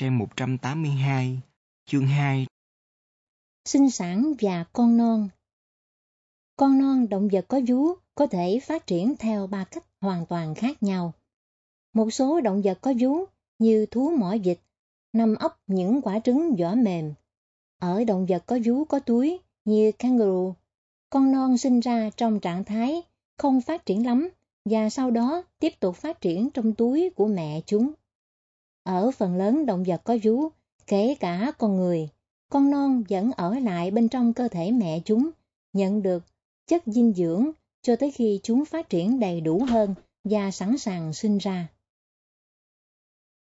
Trang 182, chương 2. Sinh sản và con non. Con non động vật có vú có thể phát triển theo ba cách hoàn toàn khác nhau. Một số động vật có vú như thú mỏ vịt nằm ấp những quả trứng vỏ mềm. Ở động vật có vú có túi như kangaroo, con non sinh ra trong trạng thái không phát triển lắm và sau đó tiếp tục phát triển trong túi của mẹ chúng. Ở phần lớn động vật có vú, kể cả con người, con non vẫn ở lại bên trong cơ thể mẹ chúng, nhận được chất dinh dưỡng cho tới khi chúng phát triển đầy đủ hơn và sẵn sàng sinh ra.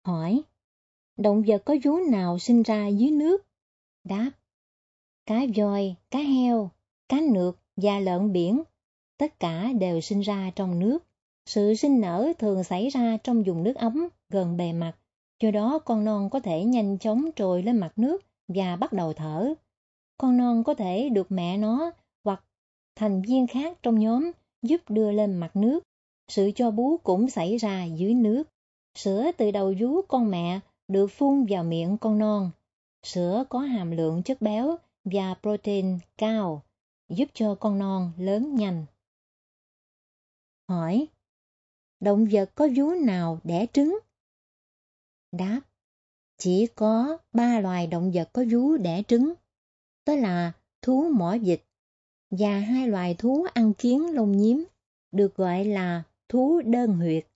Hỏi: động vật có vú nào sinh ra dưới nước? Đáp: cá voi, cá heo, cá nược và lợn biển, tất cả đều sinh ra trong nước. Sự sinh nở thường xảy ra trong vùng nước ấm gần bề mặt, do đó con non có thể nhanh chóng trồi lên mặt nước và bắt đầu thở. Con non có thể được mẹ nó hoặc thành viên khác trong nhóm giúp đưa lên mặt nước. Sự cho bú cũng xảy ra dưới nước. Sữa từ đầu vú con mẹ được phun vào miệng con non. Sữa có hàm lượng chất béo và protein cao, giúp cho con non lớn nhanh. Hỏi: động vật có vú nào đẻ trứng? Đáp: chỉ có 3 loài động vật có vú đẻ trứng, đó là thú mỏ vịt và 2 loài thú ăn kiến lông nhím, được gọi là thú đơn huyệt.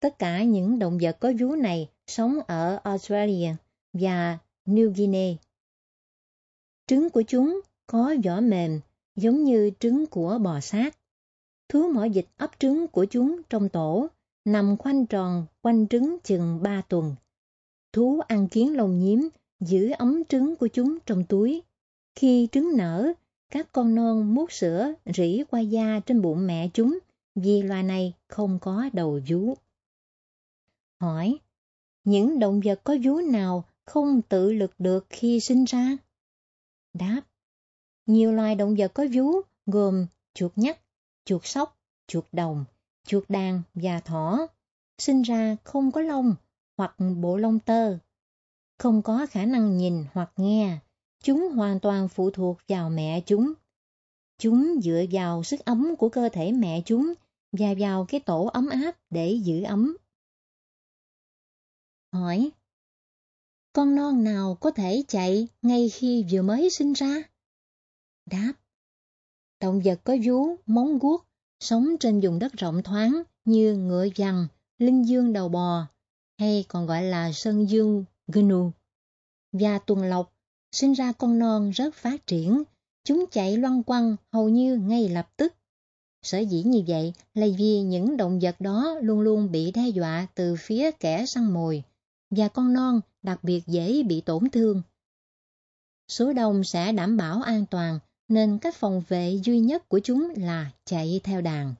Tất cả những động vật có vú này sống ở Australia và New Guinea. Trứng của chúng có vỏ mềm, giống như trứng của bò sát. Thú mỏ vịt ấp trứng của chúng trong tổ, nằm khoanh tròn quanh trứng chừng 3 tuần. Thú ăn kiến lông nhím giữ ấm trứng của chúng trong túi. Khi trứng nở, các con non mút sữa rỉ qua da trên bụng mẹ chúng, vì loài này không có đầu vú. Hỏi: những động vật có vú nào không tự lực được khi sinh ra? Đáp: nhiều loài động vật có vú gồm chuột nhắt, chuột sóc, chuột đồng, chuột đàn và thỏ, sinh ra không có lông hoặc bộ lông tơ, không có khả năng nhìn hoặc nghe. Chúng hoàn toàn phụ thuộc vào mẹ chúng. Chúng dựa vào sức ấm của cơ thể mẹ chúng và vào cái tổ ấm áp để giữ ấm. Hỏi: con non nào có thể chạy ngay khi vừa mới sinh ra? Đáp: động vật có vú móng guốc sống trên vùng đất rộng thoáng như ngựa vằn, linh dương đầu bò, hay còn gọi là sơn dương gnu, và tuần lộc, sinh ra con non rất phát triển. Chúng chạy loăn quăng hầu như ngay lập tức. Sở dĩ như vậy là vì những động vật đó luôn luôn bị đe dọa từ phía kẻ săn mồi, và con non đặc biệt dễ bị tổn thương. Số đông sẽ đảm bảo an toàn, nên cách phòng vệ duy nhất của chúng là chạy theo đàn.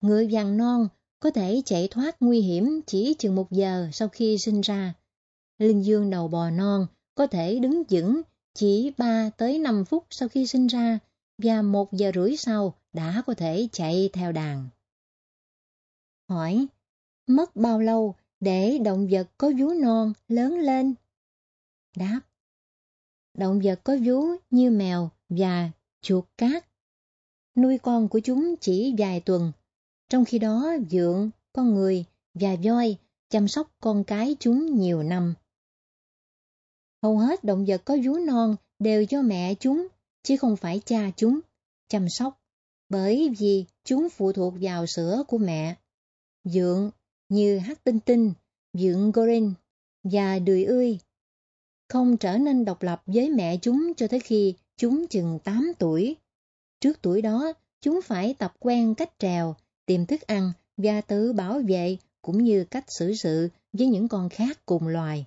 Ngựa vằn non có thể chạy thoát nguy hiểm chỉ chừng 1 giờ sau khi sinh ra. Linh dương đầu bò non có thể đứng vững chỉ 3-5 phút sau khi sinh ra, và 1 giờ rưỡi sau đã có thể chạy theo đàn. Hỏi: mất bao lâu để động vật có vú non lớn lên? Đáp: động vật có vú như mèo và chuột cát, nuôi con của chúng chỉ vài tuần, trong khi đó dượng, con người và voi chăm sóc con cái chúng nhiều năm. Hầu hết động vật có vú non đều do mẹ chúng, chứ không phải cha chúng, chăm sóc, bởi vì chúng phụ thuộc vào sữa của mẹ. Dượng như hắc tinh tinh, dượng gorin và đười ươi không trở nên độc lập với mẹ chúng cho tới khi chúng chừng 8 tuổi. Trước tuổi đó, chúng phải tập quen cách trèo, tìm thức ăn và tự bảo vệ, cũng như cách xử sự với những con khác cùng loài.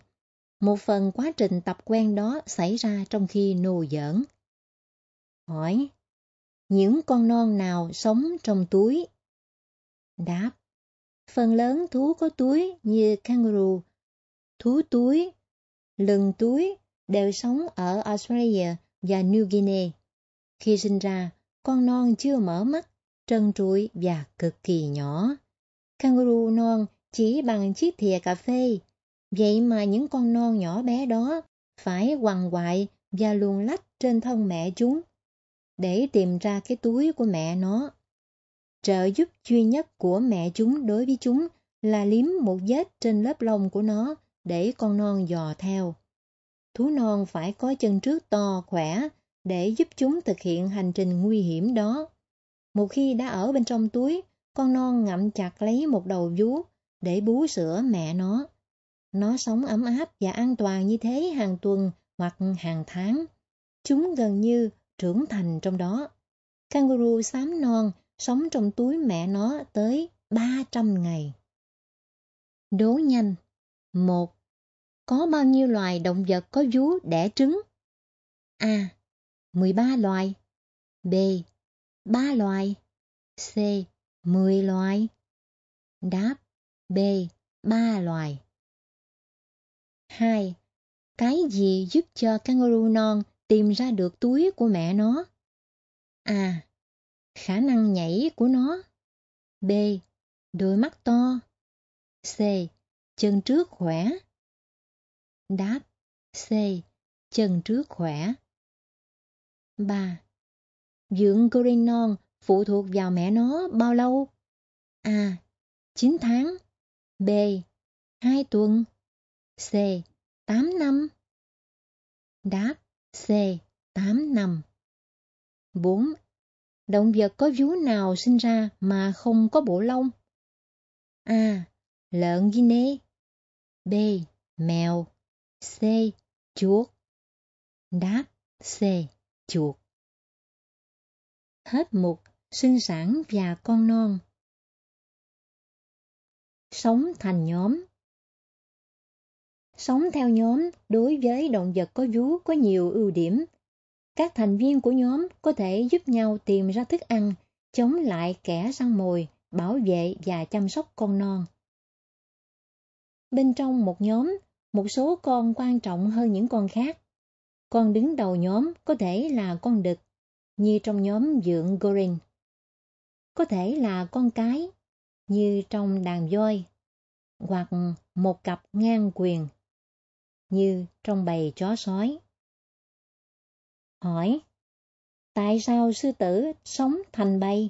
Một phần quá trình tập quen đó xảy ra trong khi nô giỡn. Hỏi: những con non nào sống trong túi? Đáp: phần lớn thú có túi như kangaroo, thú túi, lừng túi đều sống ở Australia và New Guinea. Khi sinh ra, con non chưa mở mắt, trần trụi và cực kỳ nhỏ. Kangaroo non chỉ bằng chiếc thìa cà phê, Vậy mà những con non nhỏ bé đó phải quằn quại và luồn lách trên thân mẹ chúng để tìm ra cái túi của mẹ nó. Trợ giúp duy nhất của mẹ chúng đối với chúng là liếm một vết trên lớp lông của nó để con non dò theo. Thú non phải có chân trước to, khỏe để giúp chúng thực hiện hành trình nguy hiểm đó. Một khi đã ở bên trong túi, con non ngậm chặt lấy một đầu vú để bú sữa mẹ nó. Nó sống ấm áp và an toàn như thế hàng tuần hoặc hàng tháng. Chúng gần như trưởng thành trong đó. Kangaroo xám non sống trong túi mẹ nó tới 300 ngày. Đố nhanh. 1. Có bao nhiêu loài động vật có vú đẻ trứng? A. 13 loài. B. 3 loài. C. 10 loài. Đáp B. 3 loài. 2. Cái gì giúp cho kangaroo non tìm ra được túi của mẹ nó? A. Khả năng nhảy của nó. B. Đôi mắt to. C. Chân trước khỏe. Đáp C. Chân trước khỏe. 3. Dượng Corin non phụ thuộc vào mẹ nó bao lâu? A. 9 tháng. B. 2 tuần. C. 8 năm. Đáp C. 8 năm. 4. Động vật có vú nào sinh ra mà không có bộ lông? A. Lợn Guinea. B. Mèo. C. Chuột. Đáp C. Chuột. Hết mục sinh sản và con non. Sống thành nhóm. Sống theo nhóm đối với động vật có vú có nhiều ưu điểm. Các thành viên của nhóm có thể giúp nhau tìm ra thức ăn, chống lại kẻ săn mồi, bảo vệ và chăm sóc con non. Bên trong một nhóm, một số con quan trọng hơn những con khác. Con đứng đầu nhóm có thể là con đực, như trong nhóm dượng Corin. Có thể là con cái, như trong đàn voi, hoặc một cặp ngang quyền, như trong bầy chó sói. Hỏi: tại sao sư tử sống thành bầy?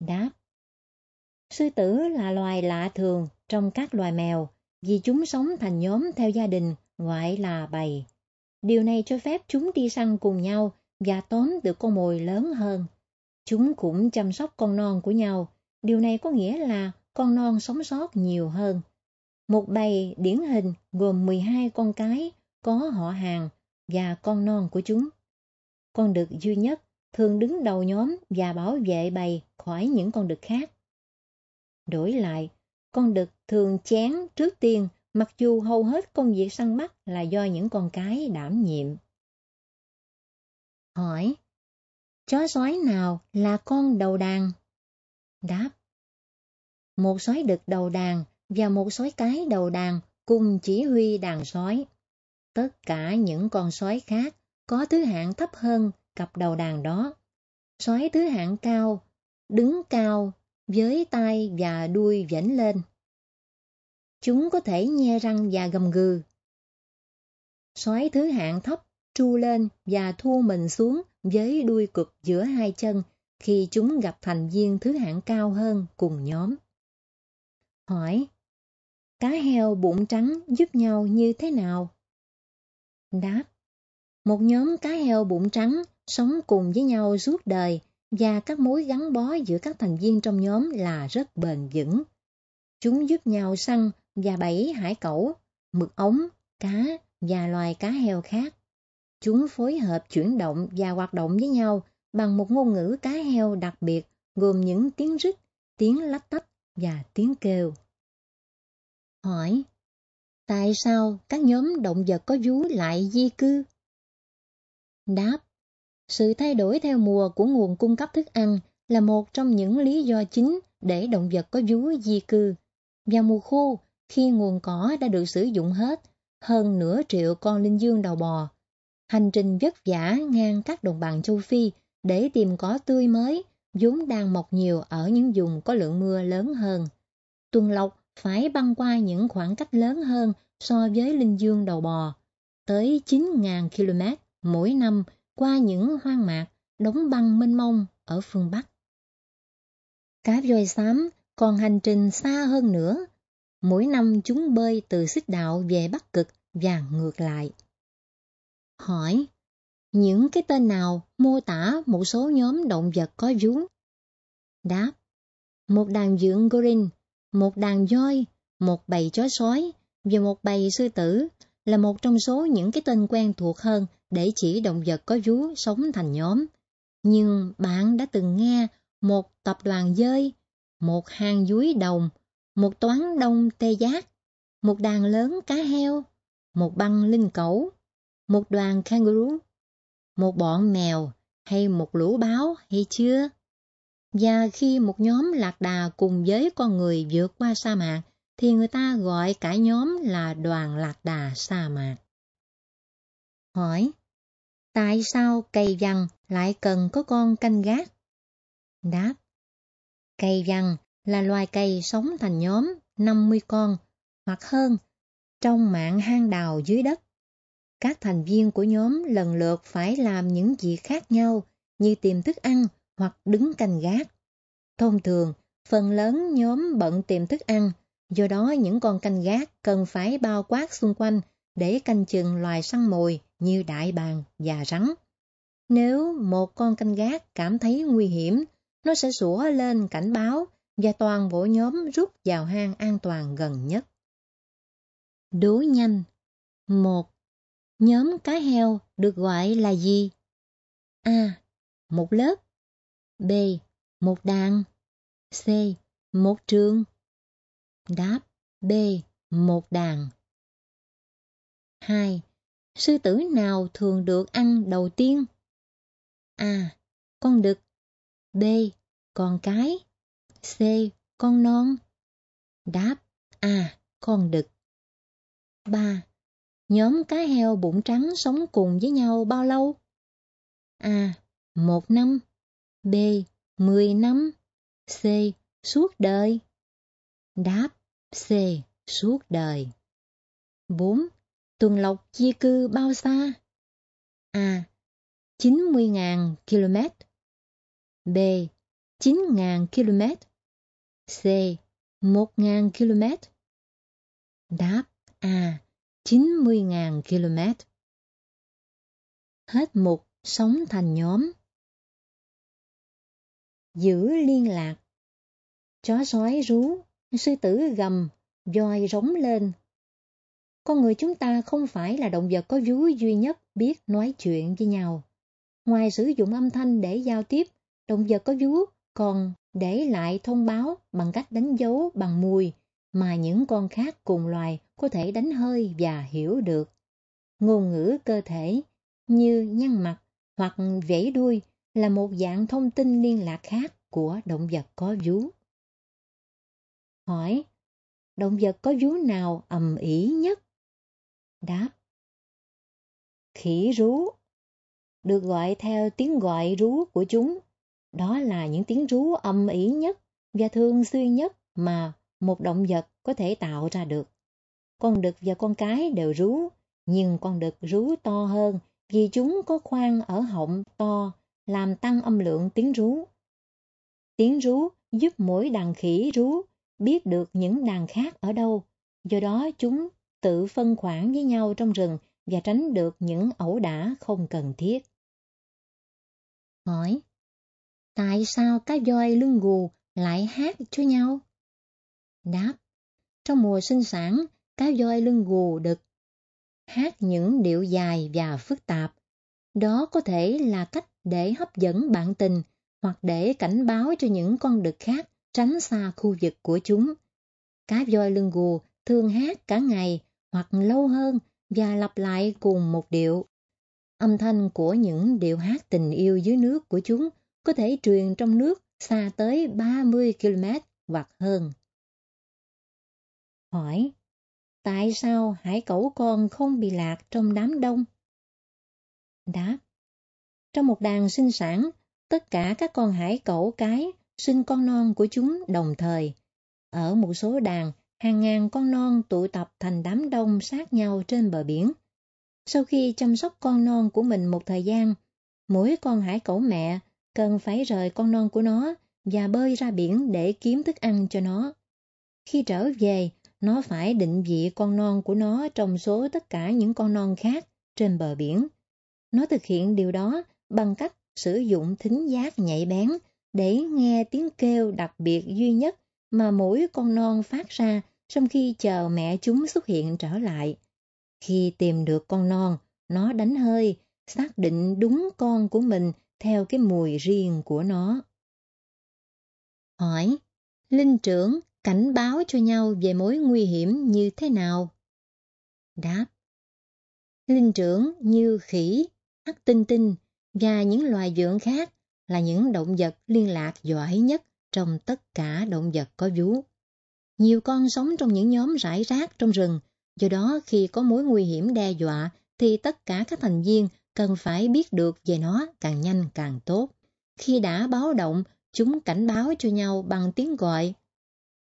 Đáp: sư tử là loài lạ thường trong các loài mèo vì chúng sống thành nhóm theo gia đình, gọi là bầy. Điều này cho phép chúng đi săn cùng nhau và tóm được con mồi lớn hơn. Chúng cũng chăm sóc con non của nhau. Điều này có nghĩa là con non sống sót nhiều hơn. Một bầy điển hình gồm 12 con cái có họ hàng và con non của chúng. Con đực duy nhất thường đứng đầu nhóm và bảo vệ bầy khỏi những con đực khác. Đổi lại, con đực thường chén trước tiên, mặc dù hầu hết công việc săn bắt là do những con cái đảm nhiệm. Hỏi: chó sói nào là con đầu đàn? Đáp: một sói đực đầu đàn và một sói cái đầu đàn cùng chỉ huy đàn sói. Tất cả những con sói khác có thứ hạng thấp hơn cặp đầu đàn đó. Sói thứ hạng cao, đứng cao, với tai và đuôi vểnh lên. Chúng có thể nhe răng và gầm gừ. Sói thứ hạng thấp tru lên và thu mình xuống với đuôi cụp giữa hai chân khi chúng gặp thành viên thứ hạng cao hơn cùng nhóm. Hỏi: cá heo bụng trắng giúp nhau như thế nào? Đáp: một nhóm cá heo bụng trắng sống cùng với nhau suốt đời và các mối gắn bó giữa các thành viên trong nhóm là rất bền vững. Chúng giúp nhau săn và bẫy hải cẩu, mực ống, cá và loài cá heo khác. Chúng phối hợp chuyển động và hoạt động với nhau bằng một ngôn ngữ cá heo đặc biệt gồm những tiếng rít, tiếng lách tách và tiếng kêu. Hỏi: tại sao các nhóm động vật có vú lại di cư? Đáp: sự thay đổi theo mùa của nguồn cung cấp thức ăn là một trong những lý do chính để động vật có vú di cư. Vào mùa khô, khi nguồn cỏ đã được sử dụng hết, hơn nửa triệu con linh dương đầu bò. Hành trình vất vả ngang các đồng bằng châu Phi để tìm cỏ tươi mới vốn đang mọc nhiều ở những vùng có lượng mưa lớn hơn. Tuần lộc phải băng qua những khoảng cách lớn hơn so với linh dương đầu bò, tới 9.000 km mỗi năm qua những hoang mạc, đóng băng mênh mông ở phương Bắc. Cá voi xám còn hành trình xa hơn nữa. Mỗi năm chúng bơi từ Xích Đạo về Bắc Cực và ngược lại. Hỏi: những cái tên nào mô tả một số nhóm động vật có vú? Đáp: một đàn dượng gorilla, một đàn voi, một bầy chó sói và một bầy sư tử là một trong số những cái tên quen thuộc hơn để chỉ động vật có vú sống thành nhóm. Nhưng bạn đã từng nghe một tập đoàn dơi, một hang dúi đồng, một toán đông tê giác, một đàn lớn cá heo, một băng linh cẩu, một đoàn kangaroo, một bọn mèo hay một lũ báo hay chưa? Và khi một nhóm lạc đà cùng với con người vượt qua sa mạc, thì người ta gọi cả nhóm là đoàn lạc đà sa mạc. Hỏi: tại sao cây vằn lại cần có con canh gác? Đáp: cây vằn là loài cây sống thành nhóm 50 con hoặc hơn trong mạng hang đào dưới đất. Các thành viên của nhóm lần lượt phải làm những việc khác nhau như tìm thức ăn hoặc đứng canh gác. Thông thường, phần lớn nhóm bận tìm thức ăn, do đó những con canh gác cần phải bao quát xung quanh để canh chừng loài săn mồi như đại bàng và rắn. Nếu một con canh gác cảm thấy nguy hiểm, nó sẽ sủa lên cảnh báo và toàn bộ nhóm rút vào hang an toàn gần nhất. Đố nhanh. 1. Nhóm cá heo được gọi là gì? A. Một lớp. B. Một đàn. C. Một trường. Đáp: B. Một đàn. 2. Sư tử nào thường được ăn đầu tiên? A. Con đực. B. Con cái. C. Con non. Đáp: A. Con đực. 3. Nhóm cá heo bụng trắng sống cùng với nhau bao lâu? A. 1 năm. B. 10 năm. C. Suốt đời. Đáp: C. Suốt đời. 4. Tuần lộc di cư bao xa? A. 90.000 km. B. 9.000 km. C. 1.000 km. Đáp: A. 90.000 km. Hết mục sống thành nhóm. Giữ liên lạc. Chó sói rú, sư tử gầm, voi rống lên. Con người chúng ta không phải là động vật có vú duy nhất biết nói chuyện với nhau. Ngoài sử dụng âm thanh để giao tiếp, động vật có vú còn để lại thông báo bằng cách đánh dấu bằng mùi mà những con khác cùng loài có thể đánh hơi và hiểu được. Ngôn ngữ cơ thể như nhăn mặt hoặc vẫy đuôi là một dạng thông tin liên lạc khác của động vật có vú. Hỏi: động vật có vú nào ầm ĩ nhất? Đáp: khỉ rú, được gọi theo tiếng gọi rú của chúng. Đó là những tiếng rú ầm ĩ nhất và thường xuyên nhất mà một động vật có thể tạo ra được. Con đực và con cái đều rú, nhưng con đực rú to hơn vì chúng có khoang ở họng to, làm tăng âm lượng tiếng rú. Tiếng rú giúp mỗi đàn khỉ rú biết được những đàn khác ở đâu, do đó chúng tự phân khoảng với nhau trong rừng và tránh được những ẩu đả không cần thiết. Hỏi: tại sao cá voi lưng gù lại hát cho nhau? Đáp: trong mùa sinh sản, cá voi lưng gù đực hát những điệu dài và phức tạp. Đó có thể là cách để hấp dẫn bạn tình hoặc để cảnh báo cho những con đực khác tránh xa khu vực của chúng. Cá voi lưng gù thường hát cả ngày hoặc lâu hơn và lặp lại cùng một điệu. Âm thanh của những điệu hát tình yêu dưới nước của chúng có thể truyền trong nước xa tới 30 km hoặc hơn. Hỏi: tại sao hải cẩu con không bị lạc trong đám đông? Đáp: trong một đàn sinh sản, tất cả các con hải cẩu cái sinh con non của chúng đồng thời. Ở một số đàn, hàng ngàn con non tụ tập thành đám đông sát nhau trên bờ biển. Sau khi chăm sóc con non của mình một thời gian, mỗi con hải cẩu mẹ cần phải rời con non của nó và bơi ra biển để kiếm thức ăn cho nó. Khi trở về, nó phải định vị con non của nó trong số tất cả những con non khác trên bờ biển. Nó thực hiện điều đó bằng cách sử dụng thính giác nhạy bén để nghe tiếng kêu đặc biệt duy nhất mà mỗi con non phát ra trong khi chờ mẹ chúng xuất hiện trở lại. Khi tìm được con non, nó đánh hơi, xác định đúng con của mình theo cái mùi riêng của nó. Hỏi: Linh trưởng cảnh báo cho nhau về mối nguy hiểm như thế nào? Đáp: Linh trưởng như khỉ, hắc tinh tinh và những loài dượng khác là những động vật liên lạc giỏi nhất trong tất cả động vật có vú. Nhiều con sống trong những nhóm rải rác trong rừng, do đó khi có mối nguy hiểm đe dọa thì tất cả các thành viên cần phải biết được về nó càng nhanh càng tốt. Khi đã báo động, chúng cảnh báo cho nhau bằng tiếng gọi,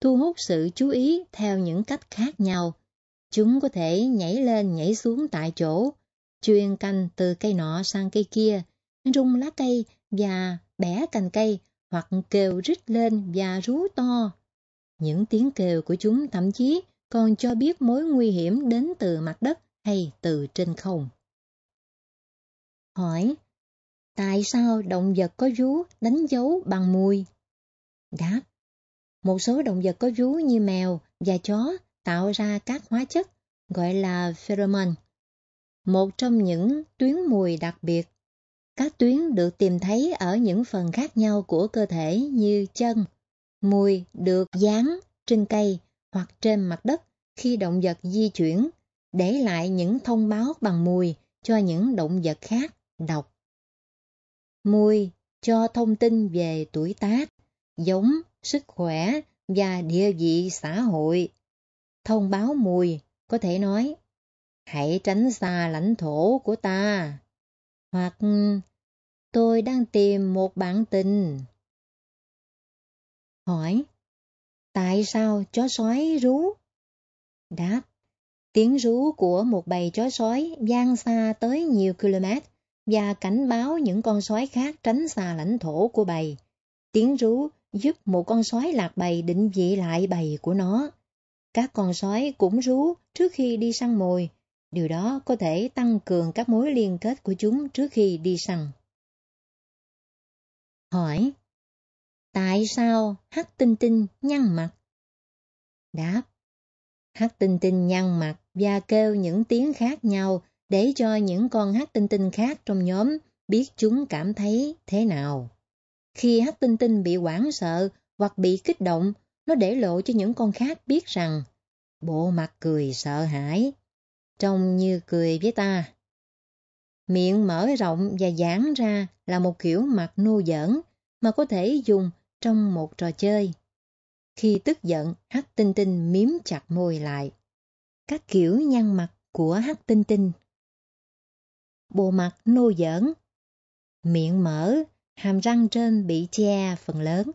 thu hút sự chú ý theo những cách khác nhau. Chúng có thể nhảy lên nhảy xuống tại chỗ, chuyền cành từ cây nọ sang cây kia, rung lá cây và bẻ cành cây, hoặc kêu rít lên và rú to. Những tiếng kêu của chúng thậm chí còn cho biết mối nguy hiểm đến từ mặt đất hay từ trên không. Hỏi: Tại sao động vật có vú đánh dấu bằng mùi? Đáp: Một số động vật có vú như mèo và chó tạo ra các hóa chất gọi là pheromone, một trong những tuyến mùi đặc biệt. Các tuyến được tìm thấy ở những phần khác nhau của cơ thể như chân. Mùi được dán trên cây hoặc trên mặt đất khi động vật di chuyển, để lại những thông báo bằng mùi cho những động vật khác đọc. Mùi cho thông tin về tuổi tác, giống, sức khỏe và địa vị xã hội. Thông báo mùi có thể nói: Hãy tránh xa lãnh thổ của ta, hoặc tôi đang tìm một bạn tình. Hỏi: Tại sao chó sói rú? Đáp: Tiếng rú của một bầy chó sói vang xa tới nhiều km và cảnh báo những con sói khác tránh xa lãnh thổ của bầy. Tiếng rú giúp một con sói lạc bầy định vị lại bầy của nó. Các con sói cũng rú trước khi đi săn mồi. Điều đó có thể tăng cường các mối liên kết của chúng trước khi đi săn. Hỏi: Tại sao hắc tinh tinh nhăn mặt? Đáp: Hắc tinh tinh nhăn mặt và kêu những tiếng khác nhau để cho những con hắc tinh tinh khác trong nhóm biết chúng cảm thấy thế nào. Khi hắc tinh tinh bị hoảng sợ hoặc bị kích động, nó để lộ cho những con khác biết rằng: Bộ mặt cười sợ hãi, trông như cười với ta. Miệng mở rộng và giãn ra là một kiểu mặt nô giỡn mà có thể dùng trong một trò chơi. Khi tức giận, hắc tinh tinh miếm chặt môi lại. Các kiểu nhăn mặt của hắc tinh tinh: Bộ mặt nô giỡn, miệng mở, hàm răng trên bị che phần lớn.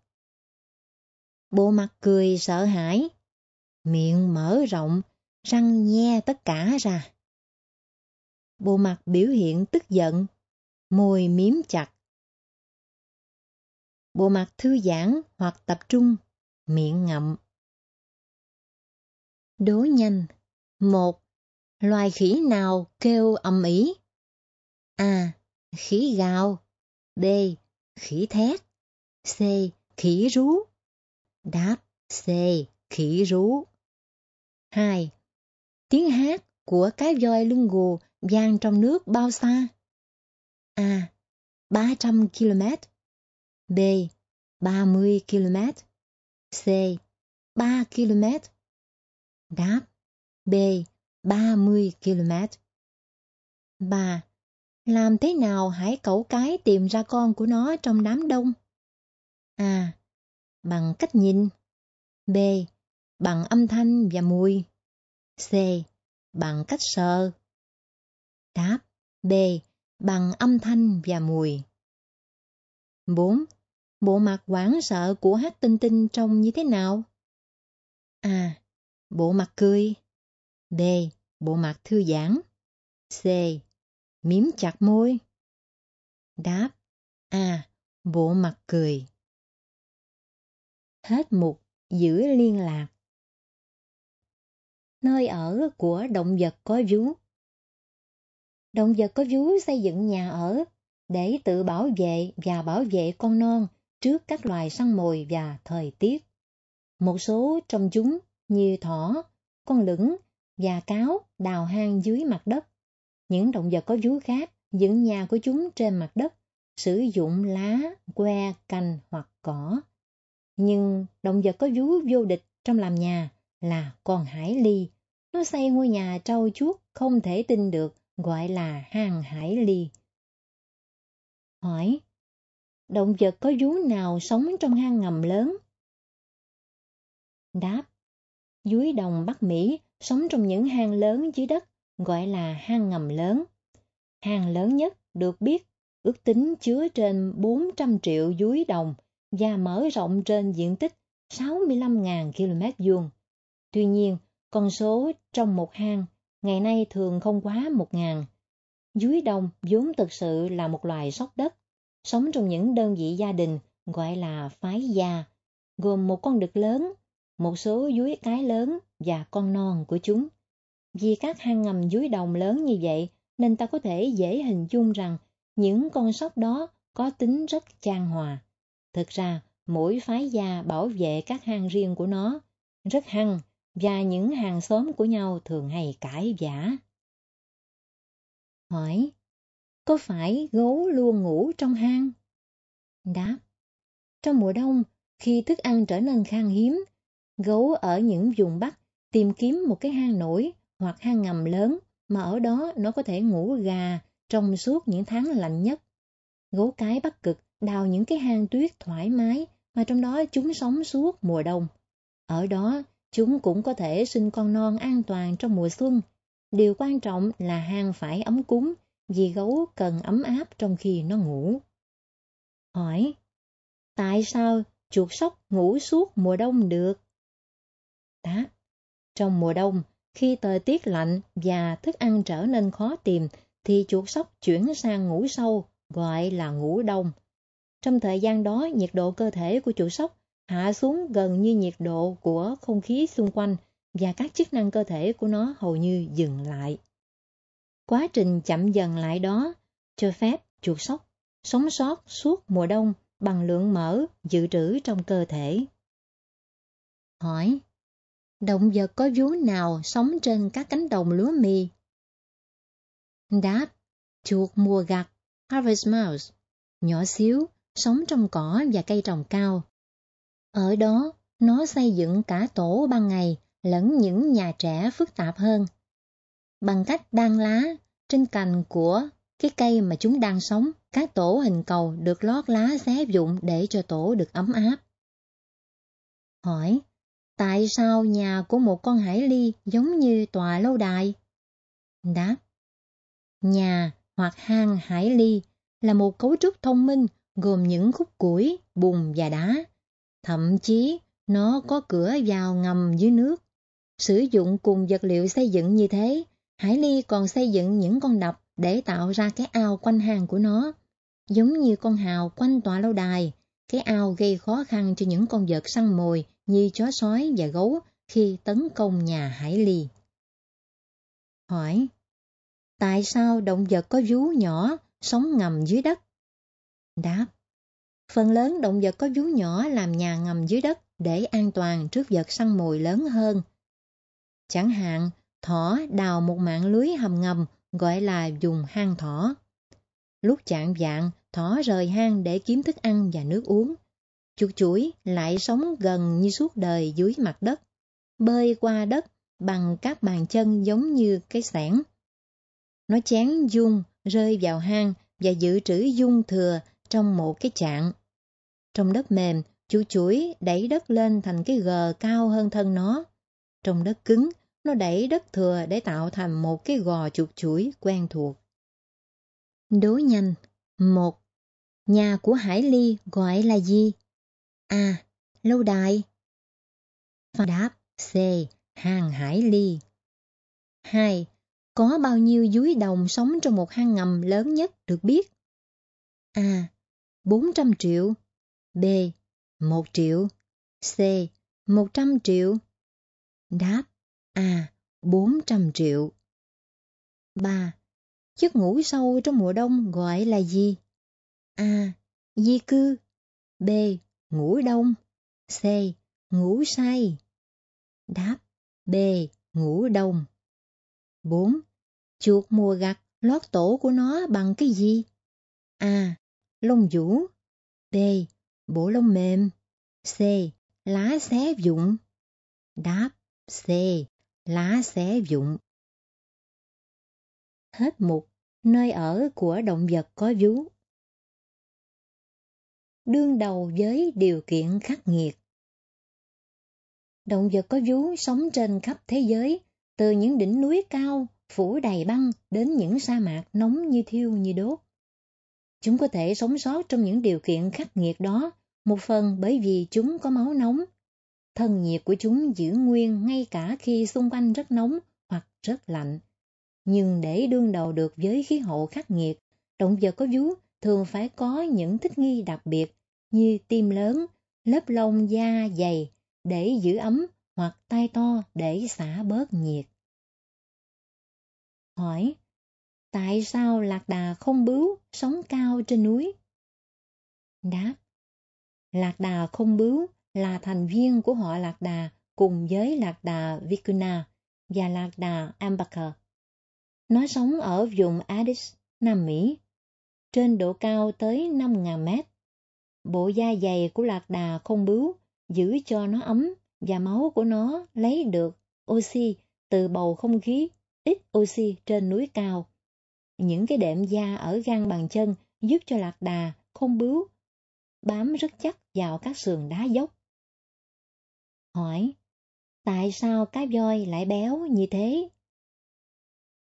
Bộ mặt cười sợ hãi, miệng mở rộng, răng nhe tất cả ra. Bộ mặt biểu hiện tức giận, môi miếm chặt. Bộ mặt thư giãn hoặc tập trung, miệng ngậm. Đố nhanh. 1. Loài khỉ nào kêu ầm ĩ? A. Khỉ gào. B. Khỉ thét. C. Khỉ rú. Đáp: C. Khỉ rú. 2. Tiếng hát của cá voi lưng gù vang trong nước bao xa? A. 300 km. B. 30 km. C. 3 km. Đáp: B. 30 km. 3. Làm thế nào hải cẩu cái tìm ra con của nó trong đám đông? A. Bằng cách nhìn. B. Bằng âm thanh và mùi. C. Bằng cách sờ. Đáp: B. Bằng âm thanh và mùi. 4. Bộ mặt hoảng sợ của hắc tinh tinh trông như thế nào? A. bộ mặt cười. B. Bộ mặt thư giãn. C. Mím chặt môi. Đáp A. Bộ mặt cười. Hết mục giữ liên lạc. Nơi ở của động vật có vú. Động vật có vú xây dựng nhà ở để tự bảo vệ và bảo vệ con non trước các loài săn mồi và thời tiết. Một số trong chúng như thỏ, con lửng và cáo đào hang dưới mặt đất. Những động vật có vú khác dựng nhà của chúng trên mặt đất, sử dụng lá, que, cành hoặc cỏ. Nhưng động vật có vú vô địch trong làm nhà là con hải ly. Nó xây ngôi nhà trau chuốt không thể tin được, gọi là hang hải ly. Hỏi: động vật có vú nào sống trong hang ngầm lớn? Đáp: Dúi đồng Bắc Mỹ sống trong những hang lớn dưới đất, gọi là hang ngầm lớn. Hang lớn nhất được biết ước tính chứa trên 400 triệu dúi đồng và mở rộng trên diện tích 65.000 km2. Tuy nhiên, con số trong một hang ngày nay thường không quá 1.000. Dúi đồng vốn thực sự là một loài sóc đất, sống trong những đơn vị gia đình gọi là phái gia, gồm một con đực lớn, một số dúi cái lớn và con non của chúng. Vì các hang ngầm dúi đồng lớn như vậy nên ta có thể dễ hình dung rằng những con sóc đó có tính rất chan hòa. Thực ra, mỗi phái gia bảo vệ các hang riêng của nó, rất hăng, và những hàng xóm của nhau thường hay cãi vã. Hỏi: có phải gấu luôn ngủ trong hang? Đáp: trong mùa đông, khi thức ăn trở nên khan hiếm, gấu ở những vùng Bắc tìm kiếm một cái hang nổi hoặc hang ngầm lớn mà ở đó nó có thể ngủ gà trong suốt những tháng lạnh nhất. Gấu cái Bắc Cực đào những cái hang tuyết thoải mái mà trong đó chúng sống suốt mùa đông. Ở đó, chúng cũng có thể sinh con non an toàn trong mùa xuân. Điều quan trọng là hang phải ấm cúng, vì gấu cần ấm áp trong khi nó ngủ. Hỏi: tại sao chuột sóc ngủ suốt mùa đông được? Đáp: trong mùa đông, khi thời tiết lạnh và thức ăn trở nên khó tìm, thì chuột sóc chuyển sang ngủ sâu, gọi là ngủ đông. Trong thời gian đó, nhiệt độ cơ thể của chuột sóc hạ xuống gần như nhiệt độ của không khí xung quanh và các chức năng cơ thể của nó hầu như dừng lại. Quá trình chậm dần lại đó cho phép chuột sóc sống sót suốt mùa đông bằng lượng mỡ dự trữ trong cơ thể. Hỏi: động vật có vú nào sống trên các cánh đồng lúa mì? Đáp: chuột mùa gặt, Harvest Mouse, nhỏ xíu, sống trong cỏ và cây trồng cao. Ở đó, nó xây dựng cả tổ ban ngày lẫn những nhà trẻ phức tạp hơn. Bằng cách đan lá, trên cành của cái cây mà chúng đang sống, các tổ hình cầu được lót lá xé vụn để cho tổ được ấm áp. Hỏi: tại sao nhà của một con hải ly giống như tòa lâu đài? Đáp: nhà hoặc hang hải ly là một cấu trúc thông minh gồm những khúc củi, bùn và đá. Thậm chí, nó có cửa vào ngầm dưới nước. Sử dụng cùng vật liệu xây dựng như thế, hải ly còn xây dựng những con đập để tạo ra cái ao quanh hang của nó. Giống như con hào quanh tòa lâu đài, cái ao gây khó khăn cho những con vật săn mồi như chó sói và gấu khi tấn công nhà hải ly. Hỏi: tại sao động vật có vú nhỏ sống ngầm dưới đất? Đáp: phần lớn động vật có vú nhỏ làm nhà ngầm dưới đất để an toàn trước vật săn mồi lớn hơn. Chẳng hạn, thỏ đào một mạng lưới hầm ngầm gọi là vùng hang thỏ. Lúc chạng vạng, thỏ rời hang để kiếm thức ăn và nước uống. Chuột chuỗi lại sống gần như suốt đời dưới mặt đất, bơi qua đất bằng các bàn chân giống như cái xẻng. Nó chén dung rơi vào hang và dự trữ dung thừa trong một cái chạng. Trong đất mềm, chuột chuỗi đẩy đất lên thành cái gờ cao hơn thân nó. Trong đất cứng, nó đẩy đất thừa để tạo thành một cái gò chuột chuỗi quen thuộc. Đố nhanh. 1. Nhà của hải ly gọi là gì? A. Lâu đài. Đáp: C. Hàng hải ly. 2. Có bao nhiêu dúi đồng sống trong một hang ngầm lớn nhất được biết? A. 400 triệu. B. 1 triệu. C. 100 triệu. Đáp A. 400 triệu. 3. Giấc ngủ sâu trong mùa đông gọi là gì? A. Di cư. B. Ngủ đông. C. Ngủ say. Đáp B. Ngủ đông. 4. Chuột mùa gặt lót tổ của nó bằng cái gì? A. Lông vũ. B. Bộ lông mềm. C. Lá xé vụn. Đáp C. Lá xé vụn. Hết mục nơi ở của động vật có vú. Đương đầu với điều kiện khắc nghiệt. Động vật có vú sống trên khắp thế giới, từ những đỉnh núi cao phủ đầy băng đến những sa mạc nóng như thiêu như đốt. Chúng có thể sống sót trong những điều kiện khắc nghiệt đó, một phần bởi vì chúng có máu nóng. Thân nhiệt của chúng giữ nguyên ngay cả khi xung quanh rất nóng hoặc rất lạnh. Nhưng để đương đầu được với khí hậu khắc nghiệt, động vật có vú thường phải có những thích nghi đặc biệt như tim lớn, lớp lông da dày để giữ ấm hoặc tai to để xả bớt nhiệt. Hỏi: tại sao lạc đà không bướu sống cao trên núi? Đáp: lạc đà không bướu là thành viên của họ lạc đà cùng với lạc đà Vicuna và lạc đà Ambaka. Nó sống ở vùng Andes, Nam Mỹ, trên độ cao tới 5.000 mét. Bộ da dày của lạc đà không bướu giữ cho nó ấm và máu của nó lấy được oxy từ bầu không khí ít oxy trên núi cao. Những cái đệm da ở gan bàn chân giúp cho lạc đà không bướu bám rất chắc vào các sườn đá dốc. Hỏi: tại sao cá voi lại béo như thế?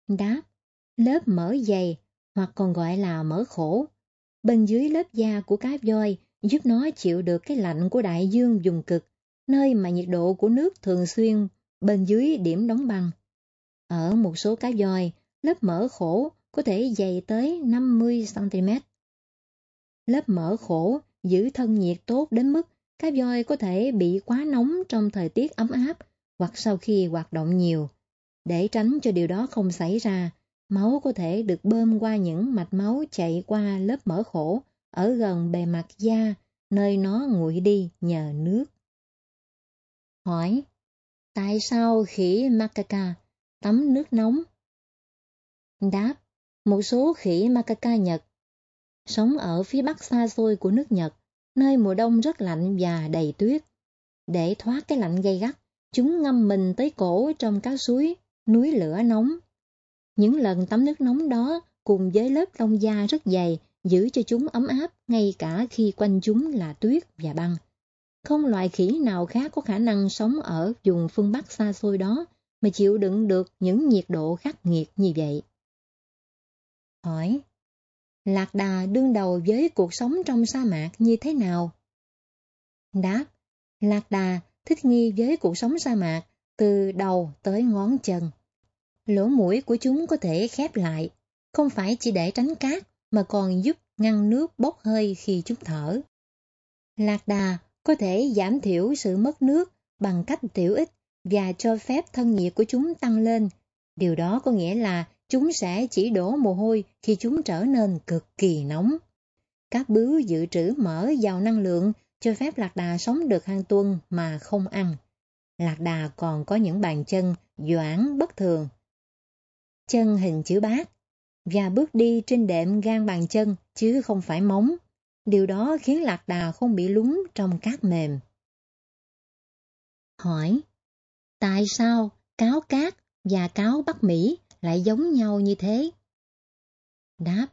Đáp: lớp mỡ dày hoặc còn gọi là mỡ khổ bên dưới lớp da của cá voi giúp nó chịu được cái lạnh của đại dương vùng cực, nơi mà nhiệt độ của nước thường xuyên bên dưới điểm đóng băng. Ở một số cá voi, lớp mỡ khổ có thể dày tới 50 cm. Lớp mỡ khổ giữ thân nhiệt tốt đến mức cá voi có thể bị quá nóng trong thời tiết ấm áp hoặc sau khi hoạt động nhiều. Để tránh cho điều đó không xảy ra, máu có thể được bơm qua những mạch máu chạy qua lớp mỡ khổ ở gần bề mặt da, nơi nó nguội đi nhờ nước. Hỏi: tại sao khỉ macaca tắm nước nóng? Đáp: một số khỉ macaca Nhật sống ở phía bắc xa xôi của nước Nhật, nơi mùa đông rất lạnh và đầy tuyết. Để thoát cái lạnh gay gắt, chúng ngâm mình tới cổ trong các suối, núi lửa nóng. Những lần tắm nước nóng đó cùng với lớp lông da rất dày giữ cho chúng ấm áp ngay cả khi quanh chúng là tuyết và băng. Không loài khỉ nào khác có khả năng sống ở vùng phương Bắc xa xôi đó mà chịu đựng được những nhiệt độ khắc nghiệt như vậy. Hỏi: lạc đà đương đầu với cuộc sống trong sa mạc như thế nào? Đáp: lạc đà thích nghi với cuộc sống sa mạc từ đầu tới ngón chân. Lỗ mũi của chúng có thể khép lại, không phải chỉ để tránh cát mà còn giúp ngăn nước bốc hơi khi chúng thở. Lạc đà có thể giảm thiểu sự mất nước bằng cách tiểu ít và cho phép thân nhiệt của chúng tăng lên. Điều đó có nghĩa là chúng sẽ chỉ đổ mồ hôi khi chúng trở nên cực kỳ nóng. Các bướu dự trữ mỡ giàu năng lượng cho phép lạc đà sống được hàng tuần mà không ăn. Lạc đà còn có những bàn chân doãn bất thường, chân hình chữ bát và bước đi trên đệm gan bàn chân chứ không phải móng. Điều đó khiến lạc đà không bị lún trong cát mềm. Hỏi: tại sao cáo cát và cáo Bắc Mỹ lại giống nhau như thế? Đáp: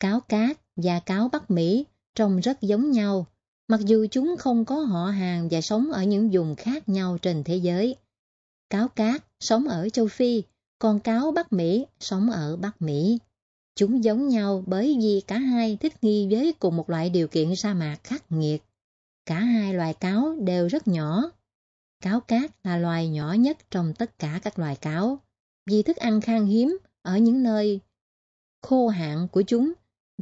cáo cát và cáo Bắc Mỹ trông rất giống nhau, mặc dù chúng không có họ hàng và sống ở những vùng khác nhau trên thế giới. Cáo cát sống ở châu Phi, còn cáo Bắc Mỹ sống ở Bắc Mỹ. Chúng giống nhau bởi vì cả hai thích nghi với cùng một loại điều kiện sa mạc khắc nghiệt. Cả hai loài cáo đều rất nhỏ. Cáo cát là loài nhỏ nhất trong tất cả các loài cáo. Vì thức ăn khan hiếm ở những nơi khô hạn của chúng,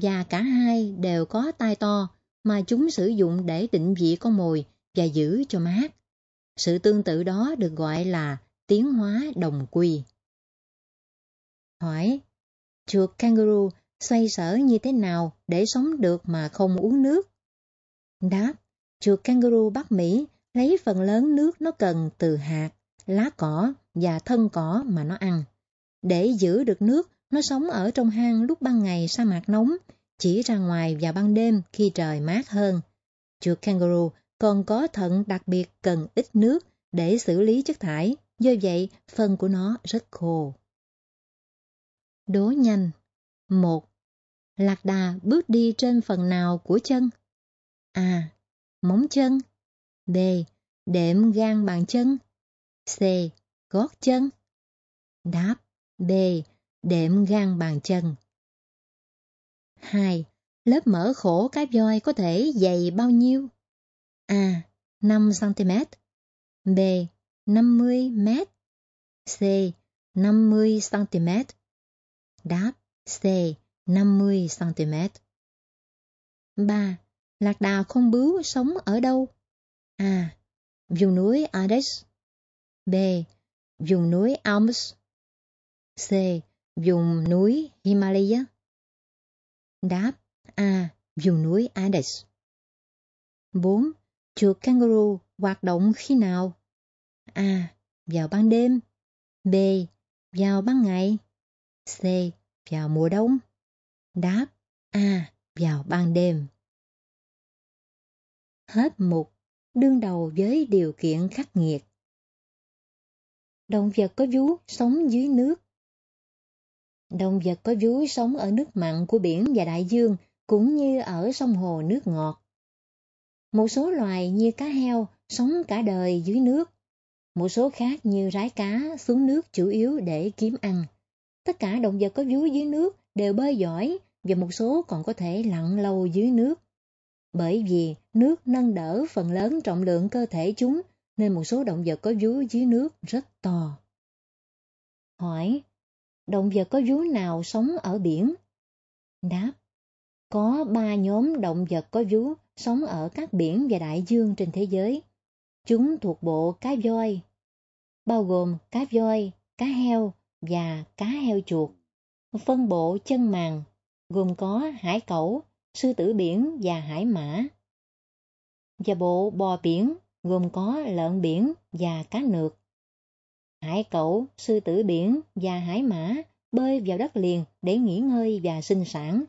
và cả hai đều có tai to mà chúng sử dụng để định vị con mồi và giữ cho mát. Sự tương tự đó được gọi là tiến hóa đồng quy. Hỏi: chuột kangaroo xoay sở như thế nào để sống được mà không uống nước? Đáp: chuột kangaroo Bắc Mỹ lấy phần lớn nước nó cần từ hạt, lá cỏ và thân cỏ mà nó ăn. Để giữ được nước, nó sống ở trong hang lúc ban ngày sa mạc nóng, chỉ ra ngoài vào ban đêm khi trời mát hơn. Chuột kangaroo còn có thận đặc biệt cần ít nước để xử lý chất thải, do vậy phân của nó rất khô. Đố nhanh. 1. Lạc đà bước đi trên phần nào của chân? A. Móng chân. B. Đệm gan bàn chân. C. Gót chân. Đáp: B. Đệm gan bàn chân. 2. Lớp mỡ khổ cá voi có thể dày bao nhiêu? A. 5cm. B. 50m. C. 50cm. Đáp: C. 50cm. 3. Lạc đà không bướu sống ở đâu? A. Vùng núi Andes. B. Vùng núi Alps. C. Vùng núi Himalaya. Đáp: A. Vùng núi Andes. 4. Chuột kangaroo hoạt động khi nào? A. Vào ban đêm. B. Vào ban ngày. C. Vào mùa đông. Đáp: A. Vào ban đêm. Hết mục đương đầu với điều kiện khắc nghiệt. Động vật có vú sống dưới nước. Động vật có vú sống ở nước mặn của biển và đại dương, cũng như ở sông hồ nước ngọt. Một số loài như cá heo sống cả đời dưới nước. Một số khác như rái cá xuống nước chủ yếu để kiếm ăn. Tất cả động vật có vú dưới nước đều bơi giỏi, và một số còn có thể lặn lâu dưới nước. Bởi vì nước nâng đỡ phần lớn trọng lượng cơ thể chúng, nên một số động vật có vú dưới nước rất to. Hỏi: động vật có vú nào sống ở biển? Đáp: có 3 nhóm động vật có vú sống ở các biển và đại dương trên thế giới. Chúng thuộc bộ cá voi, bao gồm cá voi, cá heo và cá heo chuột. Phân bộ chân màng, gồm có hải cẩu, sư tử biển và hải mã. Và bộ bò biển, gồm có lợn biển và cá nược. Hải cẩu, sư tử biển và hải mã bơi vào đất liền để nghỉ ngơi và sinh sản.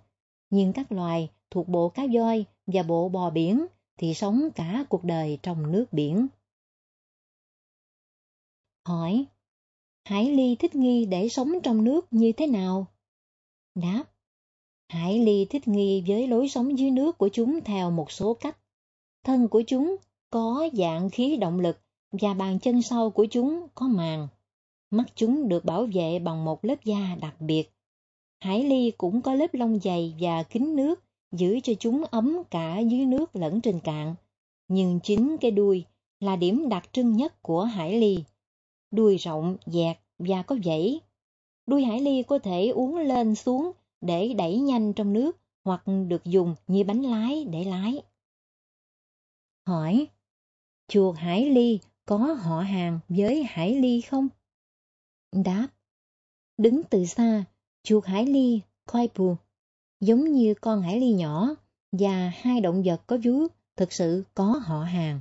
Nhưng các loài thuộc bộ cá voi và bộ bò biển thì sống cả cuộc đời trong nước biển. Hỏi: hải ly thích nghi để sống trong nước như thế nào? Đáp: hải ly thích nghi với lối sống dưới nước của chúng theo một số cách. Thân của chúng có dạng khí động lực và bàn chân sau của chúng có màng. Mắt chúng được bảo vệ bằng một lớp da đặc biệt. Hải ly cũng có lớp lông dày và kín nước, giữ cho chúng ấm cả dưới nước lẫn trên cạn. Nhưng chính cái đuôi là điểm đặc trưng nhất của hải ly. Đuôi rộng, dẹt và có vảy. Đuôi hải ly có thể uốn lên xuống để đẩy nhanh trong nước, hoặc được dùng như bánh lái để lái. Hỏi: chuột hải ly có họ hàng với hải ly không? Đáp: đứng từ xa, chuột hải ly Koipu giống như con hải ly nhỏ, và 2 động vật có vú thực sự có họ hàng.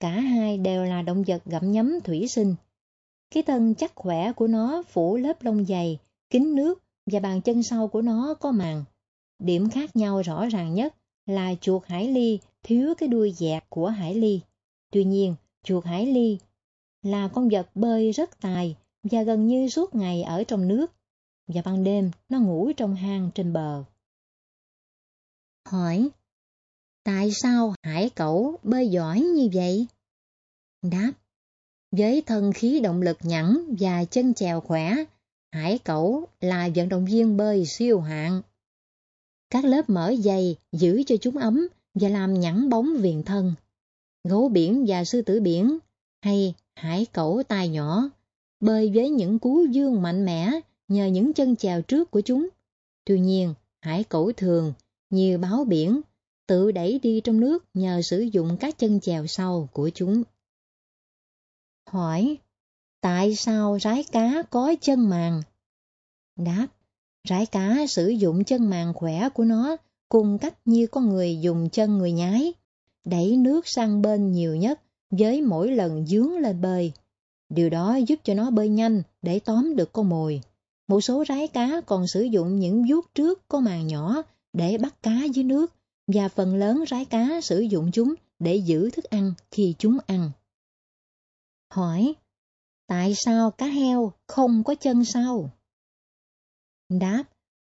Cả hai đều là động vật gặm nhấm thủy sinh. Cái thân chắc khỏe của nó phủ lớp lông dày, kín nước, và bàn chân sau của nó có màng. Điểm khác nhau rõ ràng nhất là chuột hải ly thiếu cái đuôi dẹt của hải ly. Tuy nhiên, chuột hải ly là con vật bơi rất tài và gần như suốt ngày ở trong nước, và ban đêm nó ngủ trong hang trên bờ. Hỏi: tại sao hải cẩu bơi giỏi như vậy? Đáp: với thân khí động lực nhẵn và chân chèo khỏe, hải cẩu là vận động viên bơi siêu hạng. Các lớp mỡ dày giữ cho chúng ấm và làm nhẵn bóng viền thân. Gấu biển và sư tử biển hay hải cẩu tai nhỏ, bơi với những cú dương mạnh mẽ nhờ những chân chèo trước của chúng. Tuy nhiên, hải cẩu thường, như báo biển, tự đẩy đi trong nước nhờ sử dụng các chân chèo sau của chúng. Hỏi: tại sao rái cá có chân màng? Đáp: rái cá sử dụng chân màng khỏe của nó cùng cách như con người dùng chân người nhái, đẩy nước sang bên nhiều nhất với mỗi lần dướng lên bơi. Điều đó giúp cho nó bơi nhanh để tóm được con mồi. Một số rái cá còn sử dụng những vuốt trước có màng nhỏ để bắt cá dưới nước, và phần lớn rái cá sử dụng chúng để giữ thức ăn khi chúng ăn. Hỏi: tại sao cá heo không có chân sau? Đáp: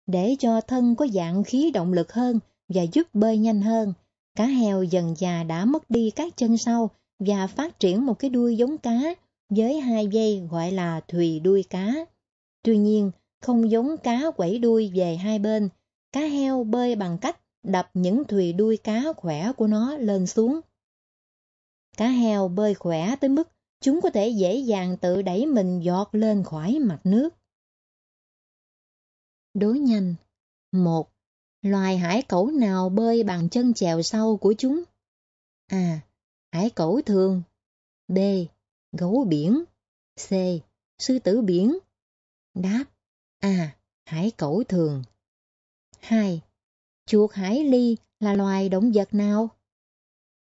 để cho thân có dạng khí động lực hơn và giúp bơi nhanh hơn, cá heo dần dà đã mất đi các chân sau và phát triển một cái đuôi giống cá với hai dây gọi là thùy đuôi cá. Tuy nhiên, không giống cá quẩy đuôi về hai bên, cá heo bơi bằng cách đập những thùy đuôi cá khỏe của nó lên xuống. Cá heo bơi khỏe tới mức chúng có thể dễ dàng tự đẩy mình giọt lên khỏi mặt nước. Đố nhanh. 1. Loài hải cẩu nào bơi bằng chân chèo sau của chúng? A. Hải cẩu thường. B. Gấu biển. C. Sư tử biển. Đáp: A. Hải cẩu thường. 2. Chuột hải ly là loài động vật nào?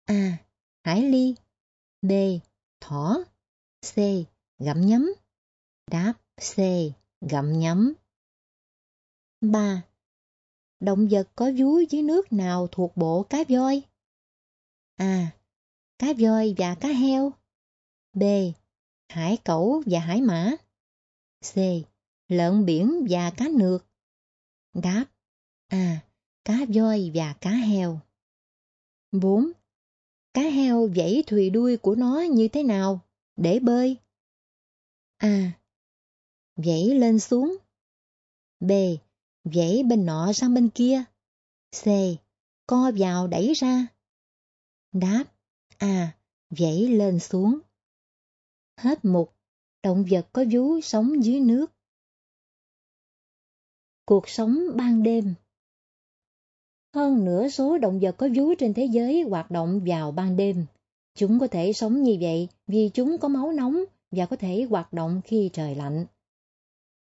A. Hải ly. B. Thỏ. C. Gặm nhấm. Đáp: C. Gặm nhấm. 3. Động vật có vú dưới nước nào thuộc bộ cá voi? A. Cá voi và cá heo. B. Hải cẩu và hải mã. C. Lợn biển và cá nược. Đáp: A. Cá voi và cá heo. 4. Cá heo vẫy thùy đuôi của nó như thế nào để bơi? A. Vẫy lên xuống. B. Vẫy bên nọ sang bên kia. C. Co vào đẩy ra. Đáp: A. Vẫy lên xuống. Hết mục. Động vật có vú sống dưới nước. Cuộc sống ban đêm. Hơn nửa số động vật có vú trên thế giới hoạt động vào ban đêm. Chúng có thể sống như vậy vì chúng có máu nóng và có thể hoạt động khi trời lạnh.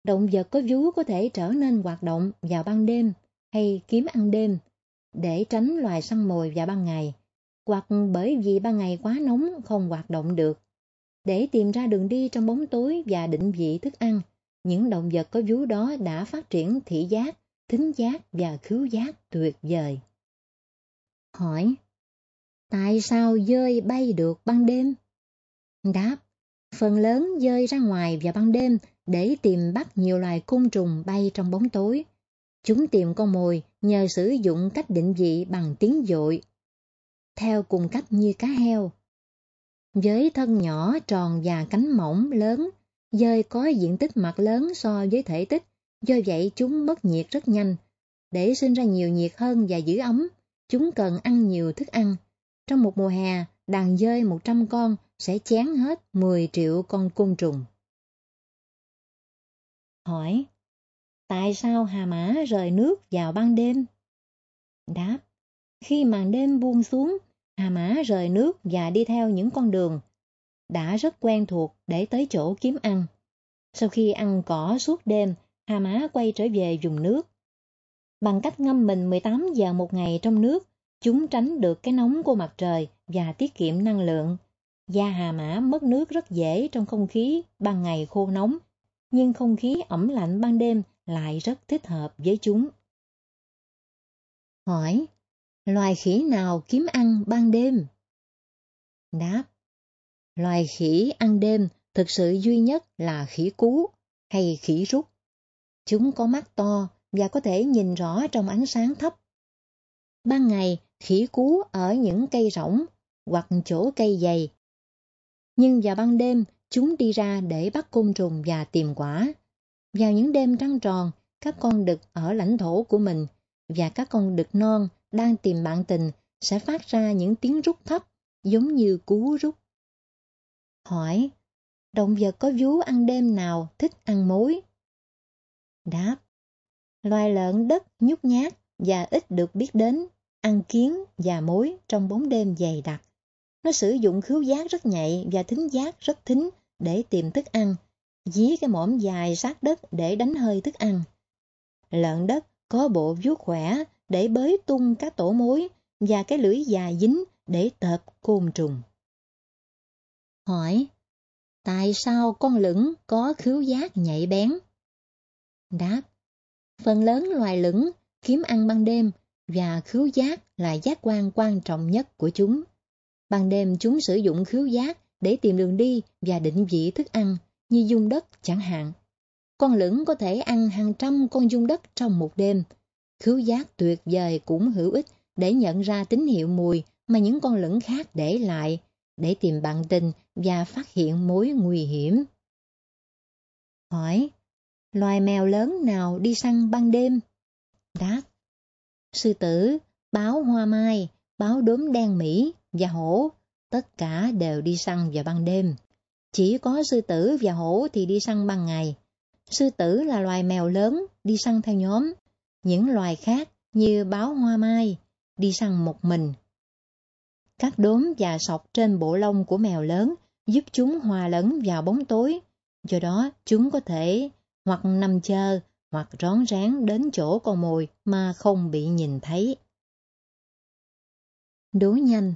Động vật có vú có thể trở nên hoạt động vào ban đêm hay kiếm ăn đêm để tránh loài săn mồi vào ban ngày, hoặc bởi vì ban ngày quá nóng không hoạt động được. Để tìm ra đường đi trong bóng tối và định vị thức ăn, những động vật có vú đó đã phát triển thị giác, thính giác và khứu giác tuyệt vời. Hỏi: tại sao dơi bay được ban đêm? Đáp: phần lớn dơi ra ngoài vào ban đêm để tìm bắt nhiều loài côn trùng bay trong bóng tối. Chúng tìm con mồi nhờ sử dụng cách định vị bằng tiếng dội, theo cùng cách như cá heo. Với thân nhỏ tròn và cánh mỏng lớn, dơi có diện tích mặt lớn so với thể tích, do vậy chúng mất nhiệt rất nhanh. Để sinh ra nhiều nhiệt hơn và giữ ấm, chúng cần ăn nhiều thức ăn. Trong một mùa hè, đàn dơi 100 con sẽ chén hết 10 triệu con côn trùng. Hỏi: tại sao hà mã rời nước vào ban đêm? Đáp: khi màn đêm buông xuống, hà mã rời nước và đi theo những con đường đã rất quen thuộc để tới chỗ kiếm ăn. Sau khi ăn cỏ suốt đêm, hà mã quay trở về vùng nước. Bằng cách ngâm mình 18 giờ một ngày trong nước, chúng tránh được cái nóng của mặt trời và tiết kiệm năng lượng. Da hà mã mất nước rất dễ trong không khí ban ngày khô nóng, nhưng không khí ẩm lạnh ban đêm lại rất thích hợp với chúng. Hỏi: loài khỉ nào kiếm ăn ban đêm? Đáp: loài khỉ ăn đêm thực sự duy nhất là khỉ cú hay khỉ rút. Chúng có mắt to và có thể nhìn rõ trong ánh sáng thấp. Ban ngày, khỉ cú ở những cây rỗng hoặc chỗ cây dày. Nhưng vào ban đêm, chúng đi ra để bắt côn trùng và tìm quả. Vào những đêm trăng tròn, các con đực ở lãnh thổ của mình và các con đực non đang tìm bạn tình sẽ phát ra những tiếng rút thấp giống như cú rút. Hỏi, động vật có vú ăn đêm nào thích ăn muối? Đáp, loài lợn đất nhút nhát và ít được biết đến, ăn kiến và muối trong bóng đêm dày đặc. Nó sử dụng khứu giác rất nhạy và thính giác rất thính để tìm thức ăn, dí cái mõm dài sát đất để đánh hơi thức ăn. Lợn đất có bộ vuốt khỏe để bới tung các tổ mối và cái lưỡi dài dính để tợp côn trùng. Hỏi, tại sao con lửng có khứu giác nhạy bén? Đáp, phần lớn loài lửng kiếm ăn ban đêm và khứu giác là giác quan quan trọng nhất của chúng. Ban đêm chúng sử dụng khứu giác để tìm đường đi và định vị thức ăn, như dung đất chẳng hạn. Con lửng có thể ăn hàng trăm con dung đất trong một đêm. Khứu giác tuyệt vời cũng hữu ích để nhận ra tín hiệu mùi mà những con lửng khác để lại, để tìm bạn tình và phát hiện mối nguy hiểm. Hỏi, loài mèo lớn nào đi săn ban đêm? Đáp, sư tử, báo hoa mai, báo đốm đen Mỹ và hổ, tất cả đều đi săn vào ban đêm. Chỉ có sư tử và hổ thì đi săn ban ngày. Sư tử là loài mèo lớn đi săn theo nhóm, những loài khác như báo hoa mai đi săn một mình. Các đốm và sọc trên bộ lông của mèo lớn giúp chúng hòa lẫn vào bóng tối, do đó chúng có thể hoặc nằm chờ hoặc rón rén đến chỗ con mồi mà không bị nhìn thấy. Đố nhanh.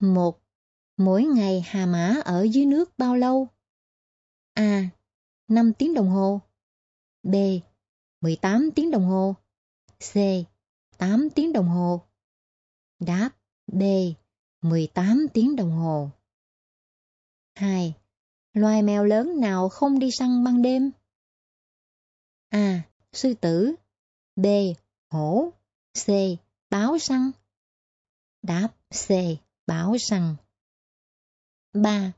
1. Mỗi ngày hà mã ở dưới nước bao lâu? A. 5 tiếng đồng hồ. B. 18 tiếng đồng hồ. C. 8 tiếng đồng hồ. Đáp B. 18 tiếng đồng hồ. 2. Loài mèo lớn nào không đi săn ban đêm? A. Sư tử. B. Hổ. C. Báo săn. Đáp C. Báo săn. 3.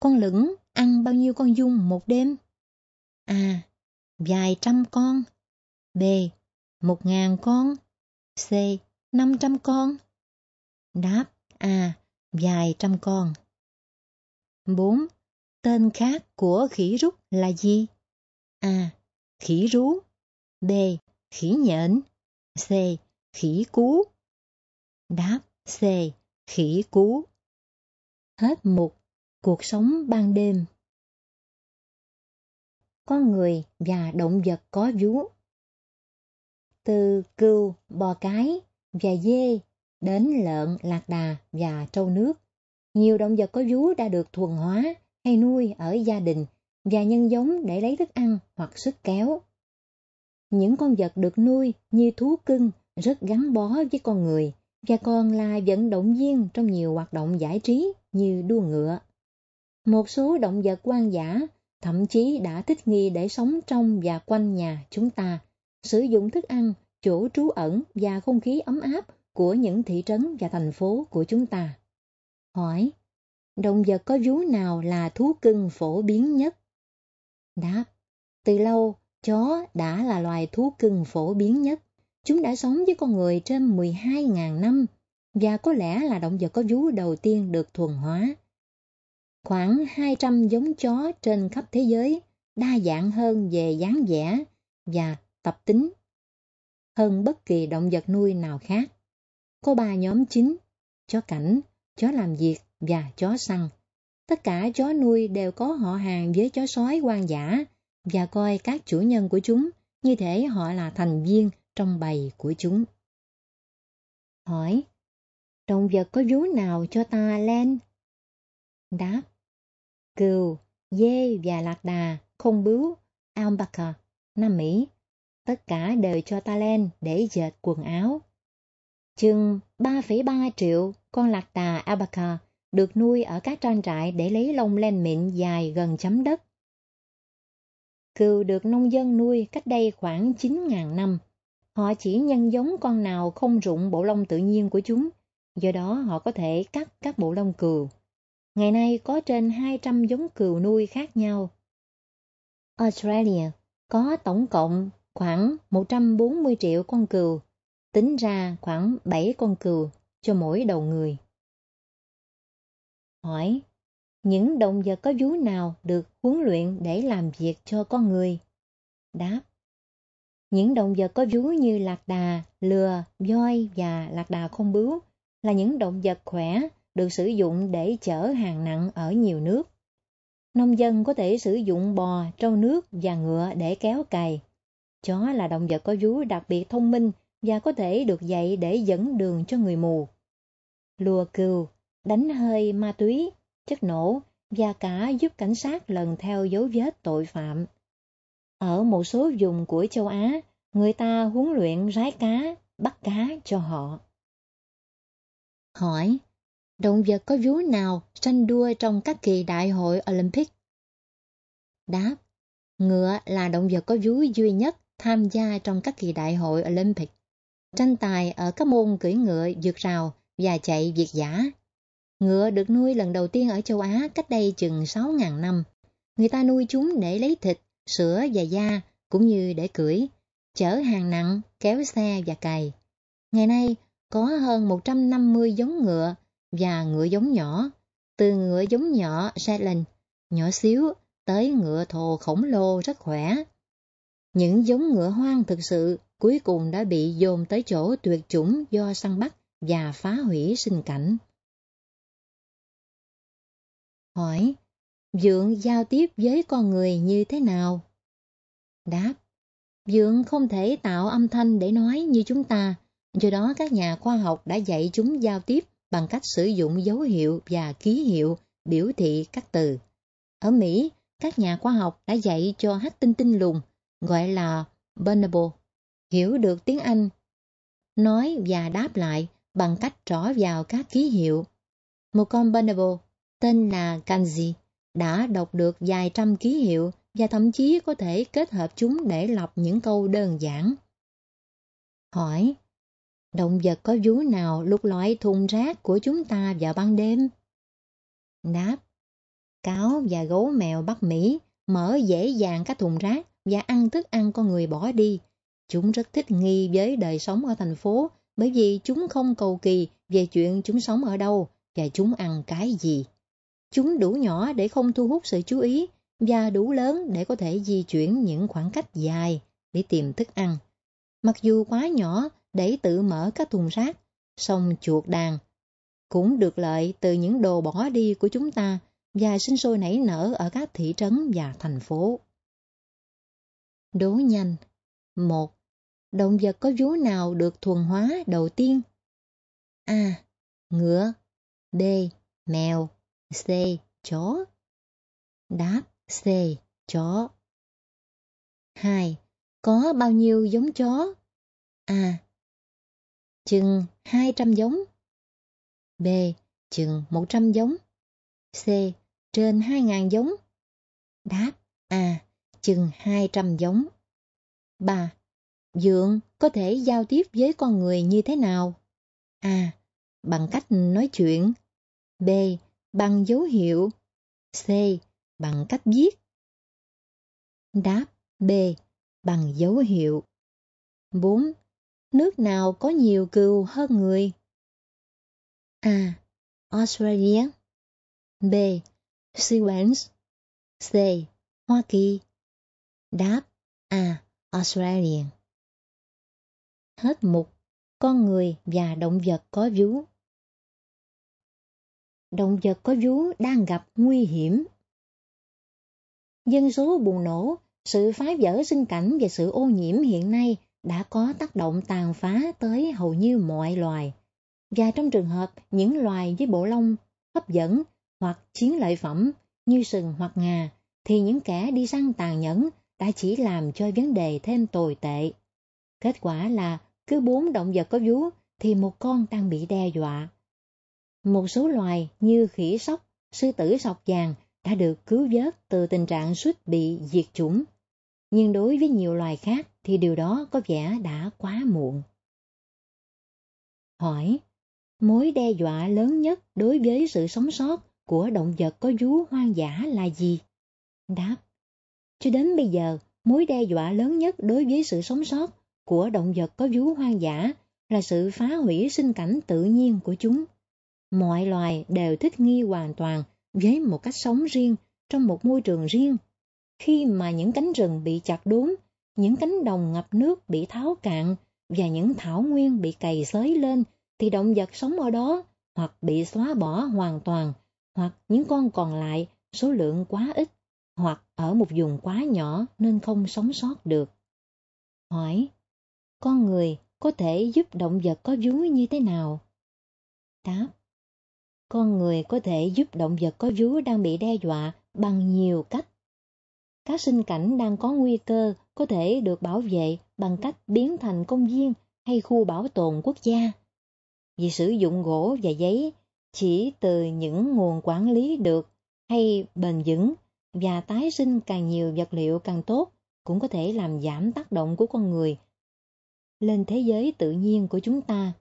Con lửng ăn bao nhiêu con giun một đêm? A. Vài trăm con. B. 1.000 con. C. 500 con. Đáp A. Vài trăm con. 4. Tên khác của khỉ rút là gì? A. Khỉ rú. B. Khỉ nhện. C. Khỉ cú. Đáp C. Khỉ cú. Hết mục Cuộc sống ban đêm. Con người và động vật có vú. Từ cừu, bò cái và dê đến lợn, lạc đà và trâu nước, nhiều động vật có vú đã được thuần hóa hay nuôi ở gia đình và nhân giống để lấy thức ăn hoặc sức kéo. Những con vật được nuôi như thú cưng rất gắn bó với con người và còn là vận động viên trong nhiều hoạt động giải trí như đua ngựa. Một số động vật hoang dã thậm chí đã thích nghi để sống trong và quanh nhà chúng ta, sử dụng thức ăn, chỗ trú ẩn và không khí ấm áp của những thị trấn và thành phố của chúng ta. Hỏi, động vật có vú nào là thú cưng phổ biến nhất? Đáp, từ lâu, chó đã là loài thú cưng phổ biến nhất. Chúng đã sống với con người trên 12.000 năm và có lẽ là động vật có vú đầu tiên được thuần hóa. Khoảng 200 giống chó trên khắp thế giới, đa dạng hơn về dáng vẻ và tập tính hơn bất kỳ động vật nuôi nào khác. Có 3 nhóm chính: chó cảnh, chó làm việc và chó săn. Tất cả chó nuôi đều có họ hàng với chó sói hoang dã và coi các chủ nhân của chúng như thể họ là thành viên trong bầy của chúng. Hỏi, động vật có vú nào cho ta len? Đáp, cừu, dê và lạc đà, không bướu, alpaca, Nam Mỹ, tất cả đều cho ta len để dệt quần áo. Chừng 3,3 triệu con lạc đà alpaca được nuôi ở các trang trại để lấy lông len mịn dài gần chấm đất. Cừu được nông dân nuôi cách đây khoảng 9.000 năm. Họ chỉ nhân giống con nào không rụng bộ lông tự nhiên của chúng, do đó họ có thể cắt các bộ lông cừu. Ngày nay có trên 200 giống cừu nuôi khác nhau. Australia có tổng cộng khoảng 140 triệu con cừu, tính ra khoảng 7 con cừu cho mỗi đầu người. Hỏi, Những động vật có vú nào được huấn luyện để làm việc cho con người? Đáp: những động vật có vú như lạc đà, lừa, voi và lạc đà không bướu là những động vật khỏe, được sử dụng để chở hàng nặng ở nhiều nước. Nông dân có thể sử dụng bò, trâu nước và ngựa để kéo cày. Chó là động vật có vú đặc biệt thông minh và có thể được dạy để dẫn đường cho người mù. Lùa cừu, đánh hơi ma túy, chất nổ và cả giúp cảnh sát lần theo dấu vết tội phạm. Ở một số vùng của châu Á, người ta huấn luyện rái cá, bắt cá cho họ. Hỏi: động vật có vú nào tranh đua trong các kỳ đại hội Olympic? Đáp: ngựa là động vật có vú duy nhất tham gia trong các kỳ đại hội Olympic, tranh tài ở các môn cưỡi ngựa, vượt rào và chạy việt dã. Ngựa được nuôi lần đầu tiên ở châu Á cách đây chừng 6.000 năm. Người ta nuôi chúng để lấy thịt, sữa và da, cũng như để cưỡi, chở hàng nặng, kéo xe và cày. Ngày nay, có hơn 150 giống ngựa và ngựa giống nhỏ, từ ngựa giống nhỏ Shetland, nhỏ xíu, tới ngựa thồ khổng lồ rất khỏe. Những giống ngựa hoang thực sự cuối cùng đã bị dồn tới chỗ tuyệt chủng do săn bắt và phá hủy sinh cảnh. Hỏi: dượng giao tiếp với con người như thế nào? Đáp: dượng không thể tạo âm thanh để nói như chúng ta, do đó các nhà khoa học đã dạy chúng giao tiếp bằng cách sử dụng dấu hiệu và ký hiệu biểu thị các từ. Ở Mỹ, các nhà khoa học đã dạy cho hắc tinh tinh lùn, gọi là bonobo, hiểu được tiếng Anh, nói và đáp lại bằng cách trỏ vào các ký hiệu. Một con bonobo tên là Kanji đã đọc được vài trăm ký hiệu và thậm chí có thể kết hợp chúng để lập những câu đơn giản. Hỏi: động vật có vú nào lục lọi thùng rác của chúng ta vào ban đêm? Đáp: cáo và gấu mèo Bắc Mỹ mở dễ dàng các thùng rác và ăn thức ăn con người bỏ đi. Chúng rất thích nghi với đời sống ở thành phố bởi vì chúng không cầu kỳ về chuyện chúng sống ở đâu và chúng ăn cái gì. Chúng đủ nhỏ để không thu hút sự chú ý và đủ lớn để có thể di chuyển những khoảng cách dài để tìm thức ăn. Mặc dù quá nhỏ để tự mở các thùng rác, song chuột đàn cũng được lợi từ những đồ bỏ đi của chúng ta và sinh sôi nảy nở ở các thị trấn và thành phố. Đố nhanh. 1. Động vật có vú nào được thuần hóa đầu tiên? A. Ngựa. D. Mèo. C. Chó. Đáp: C. Chó. 2. Có bao nhiêu giống chó? A. Chừng 200 giống. B. Chừng 100 giống. C. Trên 2.000 giống. Đáp: A. Chừng 200 giống. 3. Dượng có thể giao tiếp với con người như thế nào? A. Bằng cách nói chuyện. B. Bằng dấu hiệu. C. Bằng cách viết. Đáp: B. Bằng dấu hiệu. 4. Nước nào có nhiều cừu hơn người? A. Australia. B. Switzerland. C. Hoa Kỳ. Đáp: A. Australia. Hết mục con người và động vật có vú. Động vật có vú đang gặp nguy hiểm. Dân số bùng nổ, sự phá vỡ sinh cảnh và sự ô nhiễm hiện nay đã có tác động tàn phá tới hầu như mọi loài. Và trong trường hợp những loài với bộ lông hấp dẫn hoặc chiến lợi phẩm như sừng hoặc ngà, thì những kẻ đi săn tàn nhẫn đã chỉ làm cho vấn đề thêm tồi tệ. Kết quả là cứ 4 động vật có vú thì một con đang bị đe dọa. Một số loài như khỉ sóc, sư tử sọc vàng đã được cứu vớt từ tình trạng suýt bị diệt chủng. Nhưng đối với nhiều loài khác thì điều đó có vẻ đã quá muộn. Hỏi: mối đe dọa lớn nhất đối với sự sống sót của động vật có vú hoang dã là gì? Đáp: cho đến bây giờ, mối đe dọa lớn nhất đối với sự sống sót của động vật có vú hoang dã là sự phá hủy sinh cảnh tự nhiên của chúng. Mọi loài đều thích nghi hoàn toàn với một cách sống riêng trong một môi trường riêng. Khi mà những cánh rừng bị chặt đốn, những cánh đồng ngập nước bị tháo cạn và những thảo nguyên bị cày xới lên, thì động vật sống ở đó hoặc bị xóa bỏ hoàn toàn, hoặc những con còn lại số lượng quá ít, hoặc ở một vùng quá nhỏ nên không sống sót được. Hỏi: con người có thể giúp động vật có vú như thế nào? Đáp: con người có thể giúp động vật có vú đang bị đe dọa bằng nhiều cách. Các sinh cảnh đang có nguy cơ có thể được bảo vệ bằng cách biến thành công viên hay khu bảo tồn quốc gia. Vì sử dụng gỗ và giấy chỉ từ những nguồn quản lý được hay bền vững và tái sinh càng nhiều vật liệu càng tốt cũng có thể làm giảm tác động của con người lên thế giới tự nhiên của chúng ta.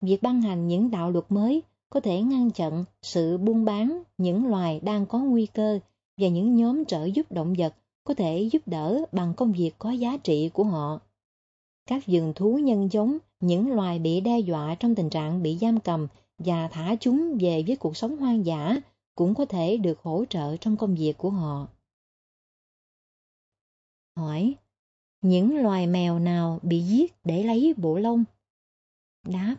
Việc ban hành những đạo luật mới có thể ngăn chặn sự buôn bán những loài đang có nguy cơ, và những nhóm trợ giúp động vật có thể giúp đỡ bằng công việc có giá trị của họ. Các vườn thú nhân giống những loài bị đe dọa trong tình trạng bị giam cầm và thả chúng về với cuộc sống hoang dã cũng có thể được hỗ trợ trong công việc của họ. Hỏi: những loài mèo nào bị giết để lấy bộ lông? Đáp: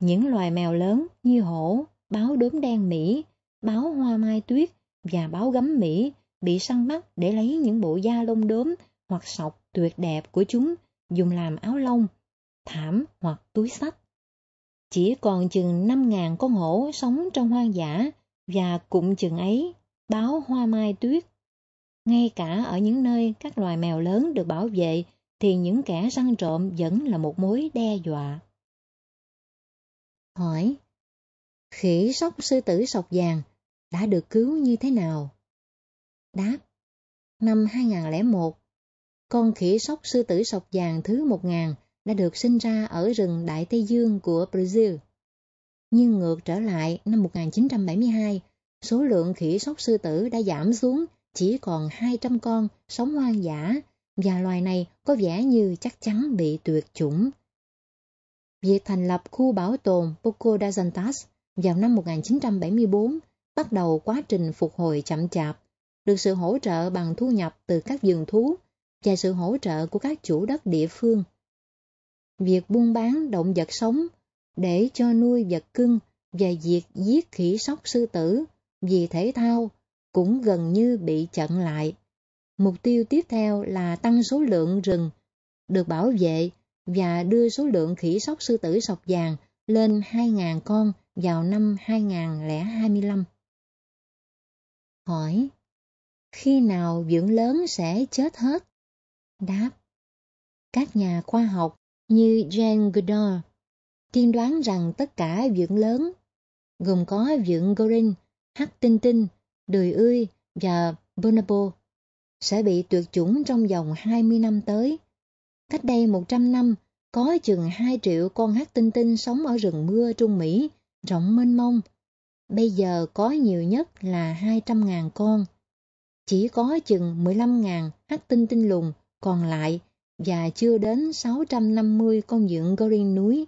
những loài mèo lớn như hổ, báo đốm đen Mỹ, báo hoa mai tuyết và báo gấm Mỹ bị săn bắt để lấy những bộ da lông đốm hoặc sọc tuyệt đẹp của chúng dùng làm áo lông, thảm hoặc túi xách. Chỉ còn chừng 5.000 con hổ sống trong hoang dã và cụm chừng ấy báo hoa mai tuyết. Ngay cả ở những nơi các loài mèo lớn được bảo vệ thì những kẻ săn trộm vẫn là một mối đe dọa. Hỏi: khỉ sóc sư tử sọc vàng đã được cứu như thế nào? Đáp: năm 2001, con khỉ sóc sư tử sọc vàng thứ 1000 đã được sinh ra ở rừng Đại Tây Dương của Brazil. Nhưng ngược trở lại năm 1972, số lượng khỉ sóc sư tử đã giảm xuống chỉ còn 200 con sống hoang dã, và loài này có vẻ như chắc chắn bị tuyệt chủng. Việc thành lập khu bảo tồn Poco das Antas vào năm 1974 bắt đầu quá trình phục hồi chậm chạp, được sự hỗ trợ bằng thu nhập từ các vườn thú và sự hỗ trợ của các chủ đất địa phương. Việc buôn bán động vật sống để cho nuôi vật cưng và việc giết khỉ sóc sư tử vì thể thao cũng gần như bị chặn lại. Mục tiêu tiếp theo là tăng số lượng rừng được bảo vệ và đưa số lượng khỉ sóc sư tử sọc vàng lên 2.000 con vào năm 2025. Hỏi: khi nào vượn lớn sẽ chết hết? Đáp: các nhà khoa học như Jane Goodall tiên đoán rằng tất cả vượn lớn, gồm có vượn Gorin, hắc tinh tinh, đười ươi và bonobo, sẽ bị tuyệt chủng trong vòng 20 năm tới. Cách đây 100 năm, có chừng 2 triệu con hắc tinh tinh sống ở rừng mưa Trung Mỹ rộng mênh mông. Bây giờ có nhiều nhất là 200.000 con. Chỉ có chừng 15.000 hắc tinh tinh lùn còn lại và chưa đến 650 con vượn Gorin núi.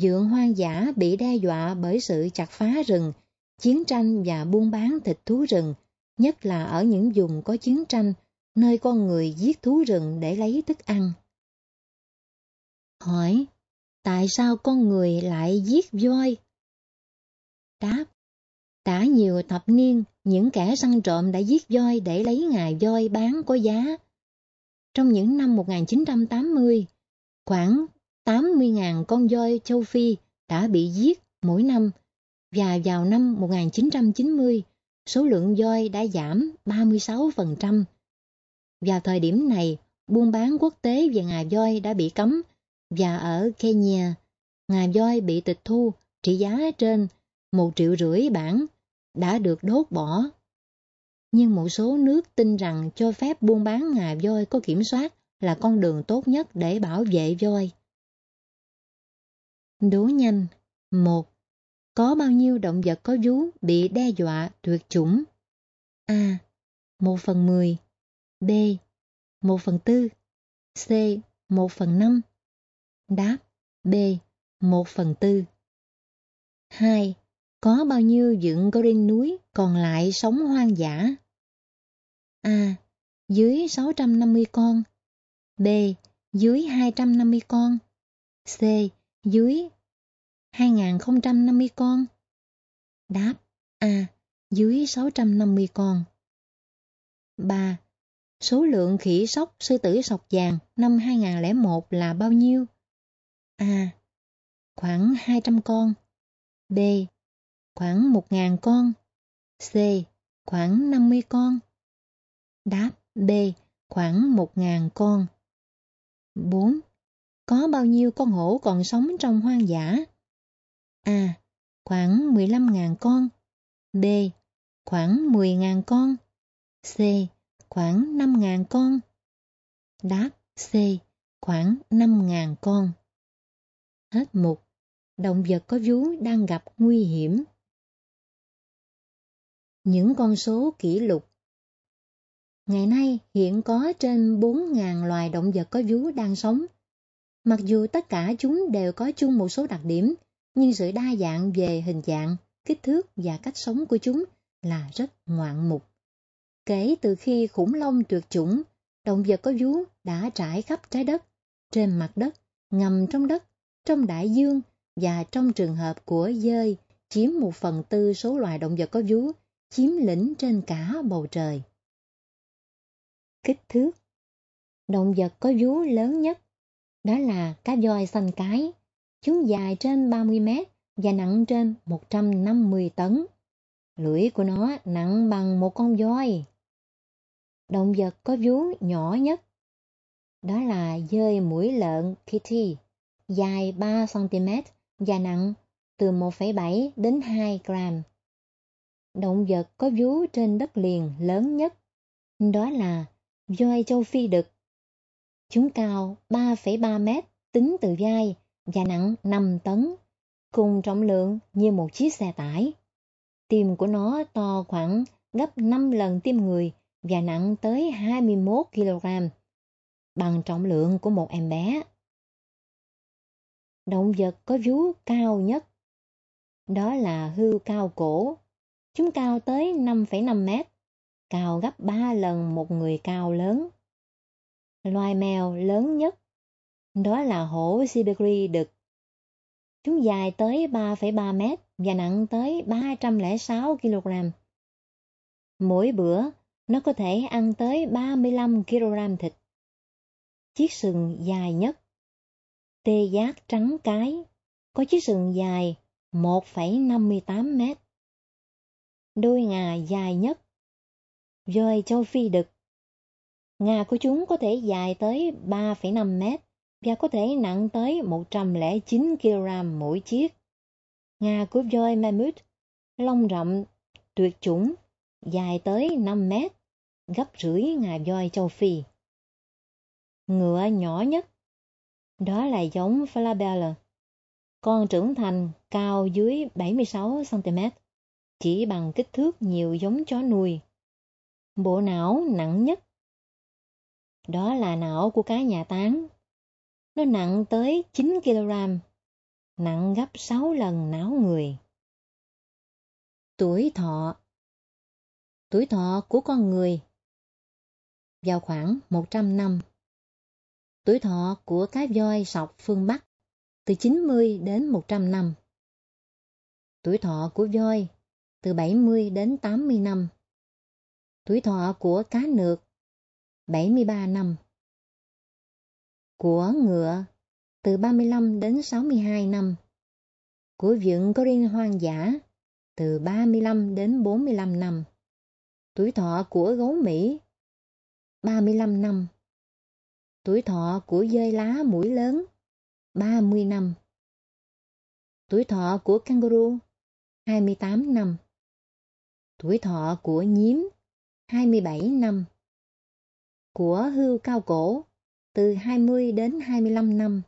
Vượn hoang dã bị đe dọa bởi sự chặt phá rừng, chiến tranh và buôn bán thịt thú rừng, nhất là ở những vùng có chiến tranh, nơi con người giết thú rừng để lấy thức ăn. Hỏi: tại sao con người lại giết voi? Đáp: đã nhiều thập niên, những kẻ săn trộm đã giết voi để lấy ngà voi bán có giá. Trong những năm 1980, khoảng 80.000 con voi châu Phi đã bị giết mỗi năm, và vào năm 1990, số lượng voi đã giảm 36%. Vào thời điểm này, buôn bán quốc tế về ngà voi đã bị cấm, và ở Kenya, ngà voi bị tịch thu trị giá trên 1,5 triệu bảng đã được đốt bỏ. Nhưng một số nước tin rằng cho phép buôn bán ngà voi có kiểm soát là con đường tốt nhất để bảo vệ voi. Đố nhanh. 1. Có bao nhiêu động vật có vú bị đe dọa tuyệt chủng? A. 1/10. B. 1/4. C. 1/5. Đáp: B. 1/4. 2. có bao nhiêu dựng có riêng núi còn lại sống hoang dã. A. Dưới 650 con. B. Dưới 250 con. C. Dưới 2050 con. Đáp A. Dưới 650 con. 3. Số lượng khỉ sóc, sư tử sọc vàng năm 2001 là bao nhiêu? A. Khoảng 200 con. B. Khoảng 1.000 con. C. Khoảng 50 con. Đáp B. Khoảng 1.000 con. 4. Có bao nhiêu con hổ còn sống trong hoang dã? A. Khoảng 15.000 con. B. Khoảng 10.000 con. C. Khoảng 5.000 con. Đáp C. Khoảng 5.000 con. Hết mục. Động vật có vú đang gặp nguy hiểm. Những con số kỷ lục. Ngày nay hiện có trên 4.000 loài động vật có vú đang sống. Mặc dù tất cả chúng đều có chung một số đặc điểm, nhưng sự đa dạng về hình dạng, kích thước và cách sống của chúng là rất ngoạn mục. Kể từ khi khủng long tuyệt chủng, động vật có vú đã trải khắp trái đất, trên mặt đất, ngầm trong đất, trong đại dương và trong trường hợp của dơi chiếm 1/4 số loài động vật có vú, chiếm lĩnh trên cả bầu trời. Kích thước. Động vật có vú lớn nhất đó là cá voi xanh cái. Chúng dài trên 30 mét và nặng trên 150 tấn. Lưỡi của nó nặng bằng một con voi. Động vật có vú nhỏ nhất đó là dơi mũi lợn Kitty, dài 3 cm và nặng từ 1,7 đến 2 gram. Động vật có vú trên đất liền lớn nhất đó là voi châu Phi đực. Chúng cao 3,3 mét tính từ vai và nặng 5 tấn, cùng trọng lượng như một chiếc xe tải. Tim của nó to khoảng gấp 5 lần tim người và nặng tới 21 kg, bằng trọng lượng của một em bé. Động vật có vú cao nhất đó là hươu cao cổ. Chúng cao tới 5,5 mét, cao gấp 3 lần một người cao lớn. Loài mèo lớn nhất đó là hổ Siberi đực. Chúng dài tới 3,3 mét và nặng tới 306 kg. Mỗi bữa, nó có thể ăn tới 35 kg thịt. Chiếc sừng dài nhất. Tê giác trắng cái có chiếc sừng dài 1,58 mét. Đôi ngà dài nhất. Voi châu Phi đực. Ngà của chúng có thể dài tới 3,5 mét và có thể nặng tới 109 kg mỗi chiếc. Ngà của voi mammoth, lông rậm, tuyệt chủng, dài tới 5 mét, gấp rưỡi ngà voi châu Phi. Ngựa nhỏ nhất, đó là giống Falabella. Con trưởng thành cao dưới 76 cm, chỉ bằng kích thước nhiều giống chó nuôi. Bộ não nặng nhất, đó là não của cá nhà táng. Nó nặng tới 9 kg, nặng gấp 6 lần não người. Tuổi thọ. Tuổi thọ của con người vào khoảng 100 năm. Tuổi thọ của cá voi sọc phương Bắc từ 90 đến 100 năm. Tuổi thọ của voi từ 70 đến 80 năm. Tuổi thọ của cá nược 73 năm. Của ngựa từ 35 đến 62 năm. Của vượn có riêng hoang dã từ 35 đến 45 năm. Tuổi thọ của gấu Mỹ 35 năm. Tuổi thọ của dơi lá mũi lớn 30 năm. Tuổi thọ của kangaroo 28 năm. Tuổi thọ của nhím 27 năm. Của hươu cao cổ từ 20 đến 25 năm.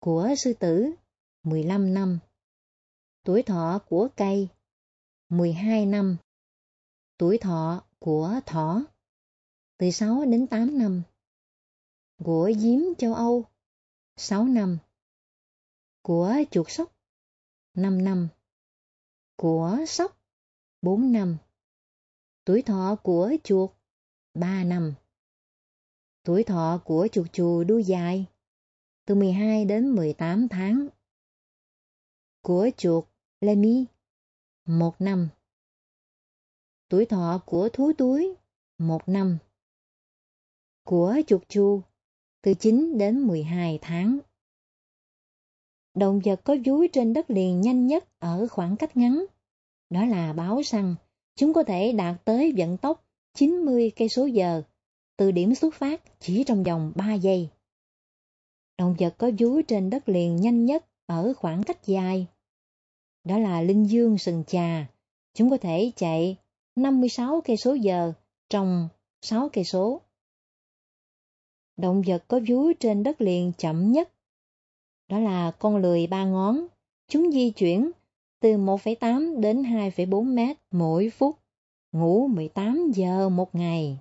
Của sư tử 15 năm. Tuổi thọ của cây 12 năm. Tuổi thọ của thỏ từ 6 đến 8 năm. Của giếm châu Âu 6 năm. Của chuột sóc 5 năm. của sóc 4 năm. Tuổi thọ của chuột 3 năm. Tuổi thọ của chuột chù đuôi dài từ 12 đến 18 tháng. Của chuột lemi 1 năm. Tuổi thọ của thú túi 1 năm. Của chuột chù từ 9 đến 12 tháng. Động vật có vú trên đất liền nhanh nhất ở khoảng cách ngắn, đó là báo săn. Chúng có thể đạt tới vận tốc 90 km/h từ điểm xuất phát chỉ trong vòng 3 giây. Động vật có vú trên đất liền nhanh nhất ở khoảng cách dài, đó là linh dương sừng trà. Chúng có thể chạy 56 km/h trong 6 km. Động vật có vú trên đất liền chậm nhất, đó là con lười 3 ngón. Chúng di chuyển từ 1,8 đến 2,4 mét mỗi phút, ngủ 18 giờ một ngày.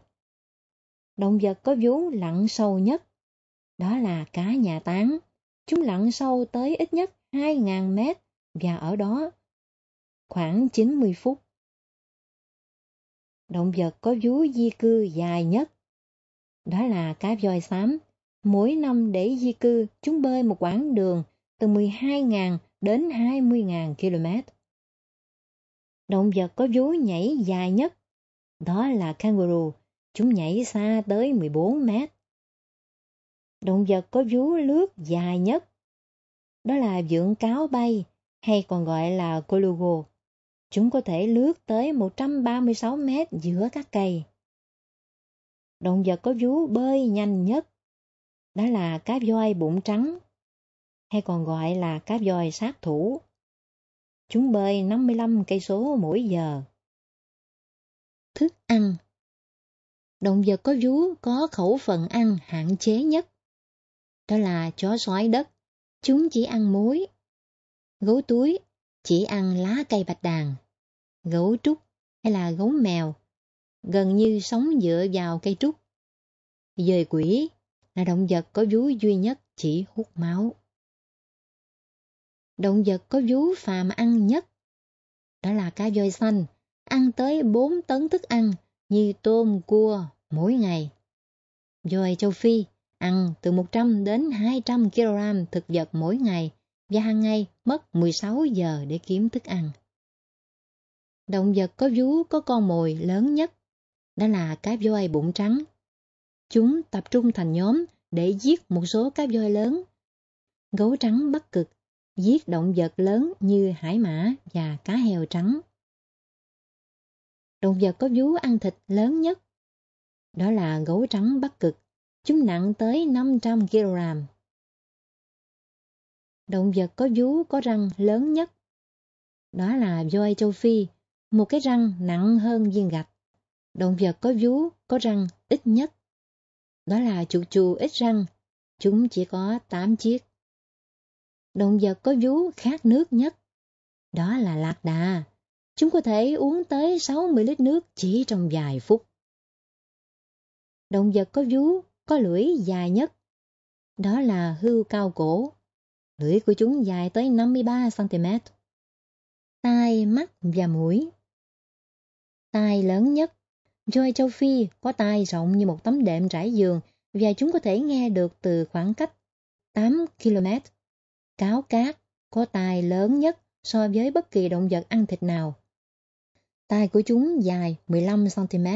Động vật có vú lặn sâu nhất, đó là cá nhà táng. Chúng lặn sâu tới ít nhất 2.000 mét và ở đó khoảng 90 phút. Động vật có vú di cư dài nhất, đó là cá voi xám. Mỗi năm để di cư, chúng bơi một quãng đường từ 12.000 đến 20.000 km. Động vật có vú nhảy dài nhất, đó là kangaroo. Chúng nhảy xa tới 14 mét. Động vật có vú lướt dài nhất, đó là vượn cáo bay hay còn gọi là colugo. Chúng có thể lướt tới 136 mét giữa các cây. Động vật có vú bơi nhanh nhất, đó là cá voi bụng trắng hay còn gọi là cá voi sát thủ. Chúng bơi 55 cây số mỗi giờ. Thức ăn. Động vật có vú có khẩu phần ăn hạn chế nhất, đó là chó sói đất. Chúng chỉ ăn muối. Gấu túi chỉ ăn lá cây bạch đàn. Gấu trúc hay là gấu mèo gần như sống dựa vào cây trúc. Dời quỷ là động vật có vú duy nhất chỉ hút máu. Động vật có vú phàm ăn nhất, đó là cá voi xanh, ăn tới 4 tấn thức ăn như tôm, cua mỗi ngày. Voi châu Phi ăn từ 100 đến 200 kg thực vật mỗi ngày và hàng ngày mất 16 giờ để kiếm thức ăn. Động vật có vú có con mồi lớn nhất, đó là cá voi bụng trắng. Chúng tập trung thành nhóm để giết một số cá voi lớn. Gấu trắng Bắc Cực giết động vật lớn như hải mã và cá heo trắng. Động vật có vú ăn thịt lớn nhất, đó là gấu trắng Bắc Cực. Chúng nặng tới 500 kg. Động vật có vú có răng lớn nhất, đó là voi châu Phi. Một cái răng nặng hơn viên gạch. Động vật có vú có răng ít nhất, đó là chuột chù ít răng. Chúng chỉ có 8 chiếc. Động vật có vú khát nước nhất, đó là lạc đà. Chúng có thể uống tới 60 lít nước chỉ trong vài phút. Động vật có vú có lưỡi dài nhất, đó là hươu cao cổ. Lưỡi của chúng dài tới 53 cm. Tai, mắt và mũi. Tai lớn nhất. Voi châu Phi có tai rộng như một tấm đệm trải giường và chúng có thể nghe được từ khoảng cách 8 km. Cáo cát có tai lớn nhất so với bất kỳ động vật ăn thịt nào. Tai của chúng dài 15 cm.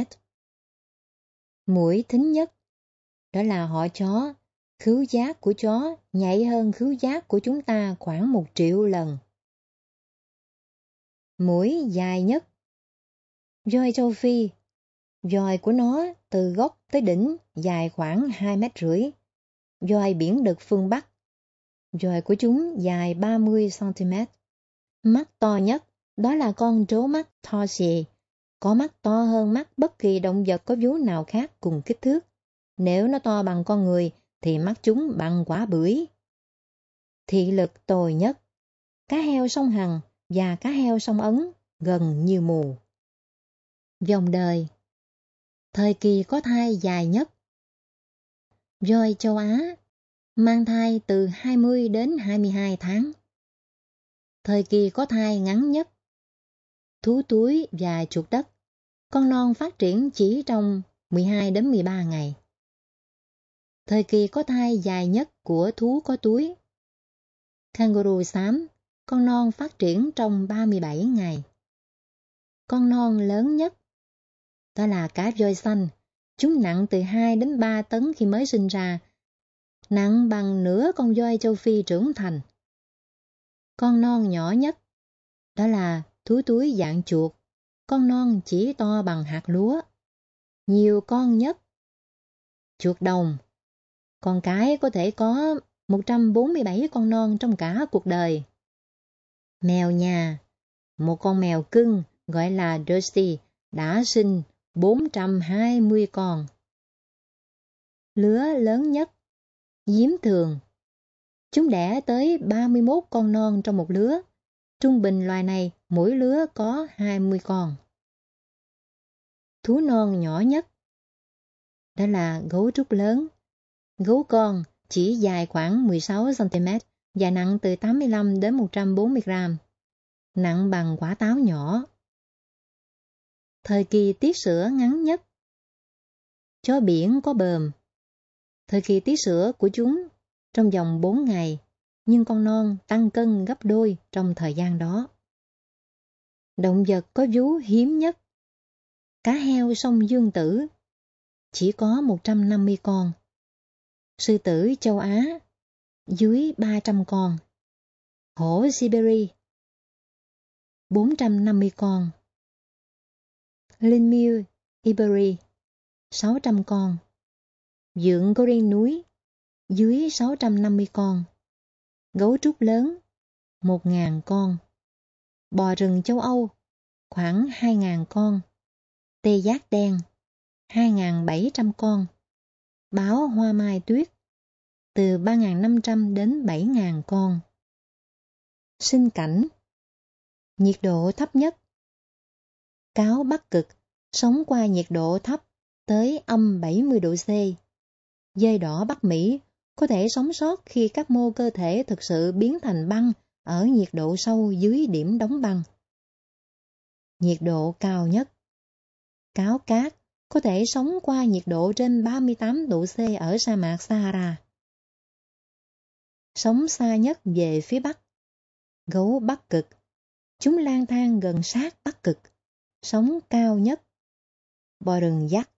Mũi thính nhất, đó là họ chó. Khứu giác của chó nhạy hơn khứu giác của chúng ta khoảng 1 triệu lần. Mũi dài nhất. Voi châu Phi, voi của nó từ gốc tới đỉnh dài khoảng 2,5 mét. Voi biển đực phương Bắc, voi của chúng dài 30 cm. Mắt to nhất, đó là con trố mắt Thorsi, có mắt to hơn mắt bất kỳ động vật có vú nào khác cùng kích thước. Nếu nó to bằng con người thì mắt chúng bằng quả bưởi. Thị lực tồi nhất. Cá heo sông Hằng và cá heo sông Ấn gần như mù. Dòng đời. Thời kỳ có thai dài nhất. Voi châu Á mang thai từ 20 đến 22 tháng. Thời kỳ có thai ngắn nhất, thú túi và chuột đất. Con non phát triển chỉ trong 12 đến 13 ngày. Thời kỳ có thai dài nhất của thú có túi. Kangaroo xám, con non phát triển trong 37 ngày. Con non lớn nhất, đó là cá voi xanh. Chúng nặng từ 2 đến 3 tấn khi mới sinh ra, nặng bằng nửa con voi châu Phi trưởng thành. Con non nhỏ nhất, đó là thú túi dạng chuột. Con non chỉ to bằng hạt lúa, nhiều con nhất. Chuột đồng, con cái có thể có 147 con non trong cả cuộc đời. Mèo nhà, một con mèo cưng gọi là Dusty đã sinh 420 con. Lứa lớn nhất, diếm thường. Chúng đẻ tới 31 con non trong một lứa. Trung bình loài này mỗi lứa có 20 con. Thú non nhỏ nhất, đó là gấu trúc lớn. Gấu con chỉ dài khoảng 16cm và nặng từ 85 đến 140 gram, nặng bằng quả táo nhỏ. Thời kỳ tiết sữa ngắn nhất. Chó biển có bờm. Thời kỳ tiết sữa của chúng trong vòng 4 ngày, nhưng con non tăng cân gấp đôi trong thời gian đó. Động vật có vú hiếm nhất. Cá heo sông Dương Tử chỉ có 150 con. Sư tử châu Á dưới 300 con. Hổ Siberia 450 con. Linh miêu Iberia 600 con. Dượng Gorin núi dưới 650 con. Gấu trúc lớn 1.000 con. Bò rừng châu Âu khoảng 2.000 con. Tê giác đen 2.700 con. Báo hoa mai tuyết từ 3.500 đến 7.000 con. Sinh cảnh. Nhiệt độ thấp nhất. Cáo Bắc Cực sống qua nhiệt độ thấp tới âm 70 độ C. Dơi đỏ Bắc Mỹ có thể sống sót khi các mô cơ thể thực sự biến thành băng ở nhiệt độ sâu dưới điểm đóng băng. Nhiệt độ cao nhất. Cáo cát có thể sống qua nhiệt độ trên 38 độ C ở sa mạc Sahara. Sống xa nhất về phía Bắc. Gấu Bắc Cực. Chúng lang thang gần sát Bắc Cực. Sống cao nhất. Bò rừng dắt.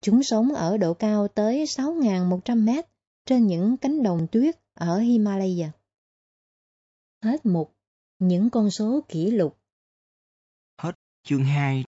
Chúng sống ở độ cao tới 6.100 m trên những cánh đồng tuyết ở Himalaya. Hết mục. Những con số kỷ lục. Hết chương 2.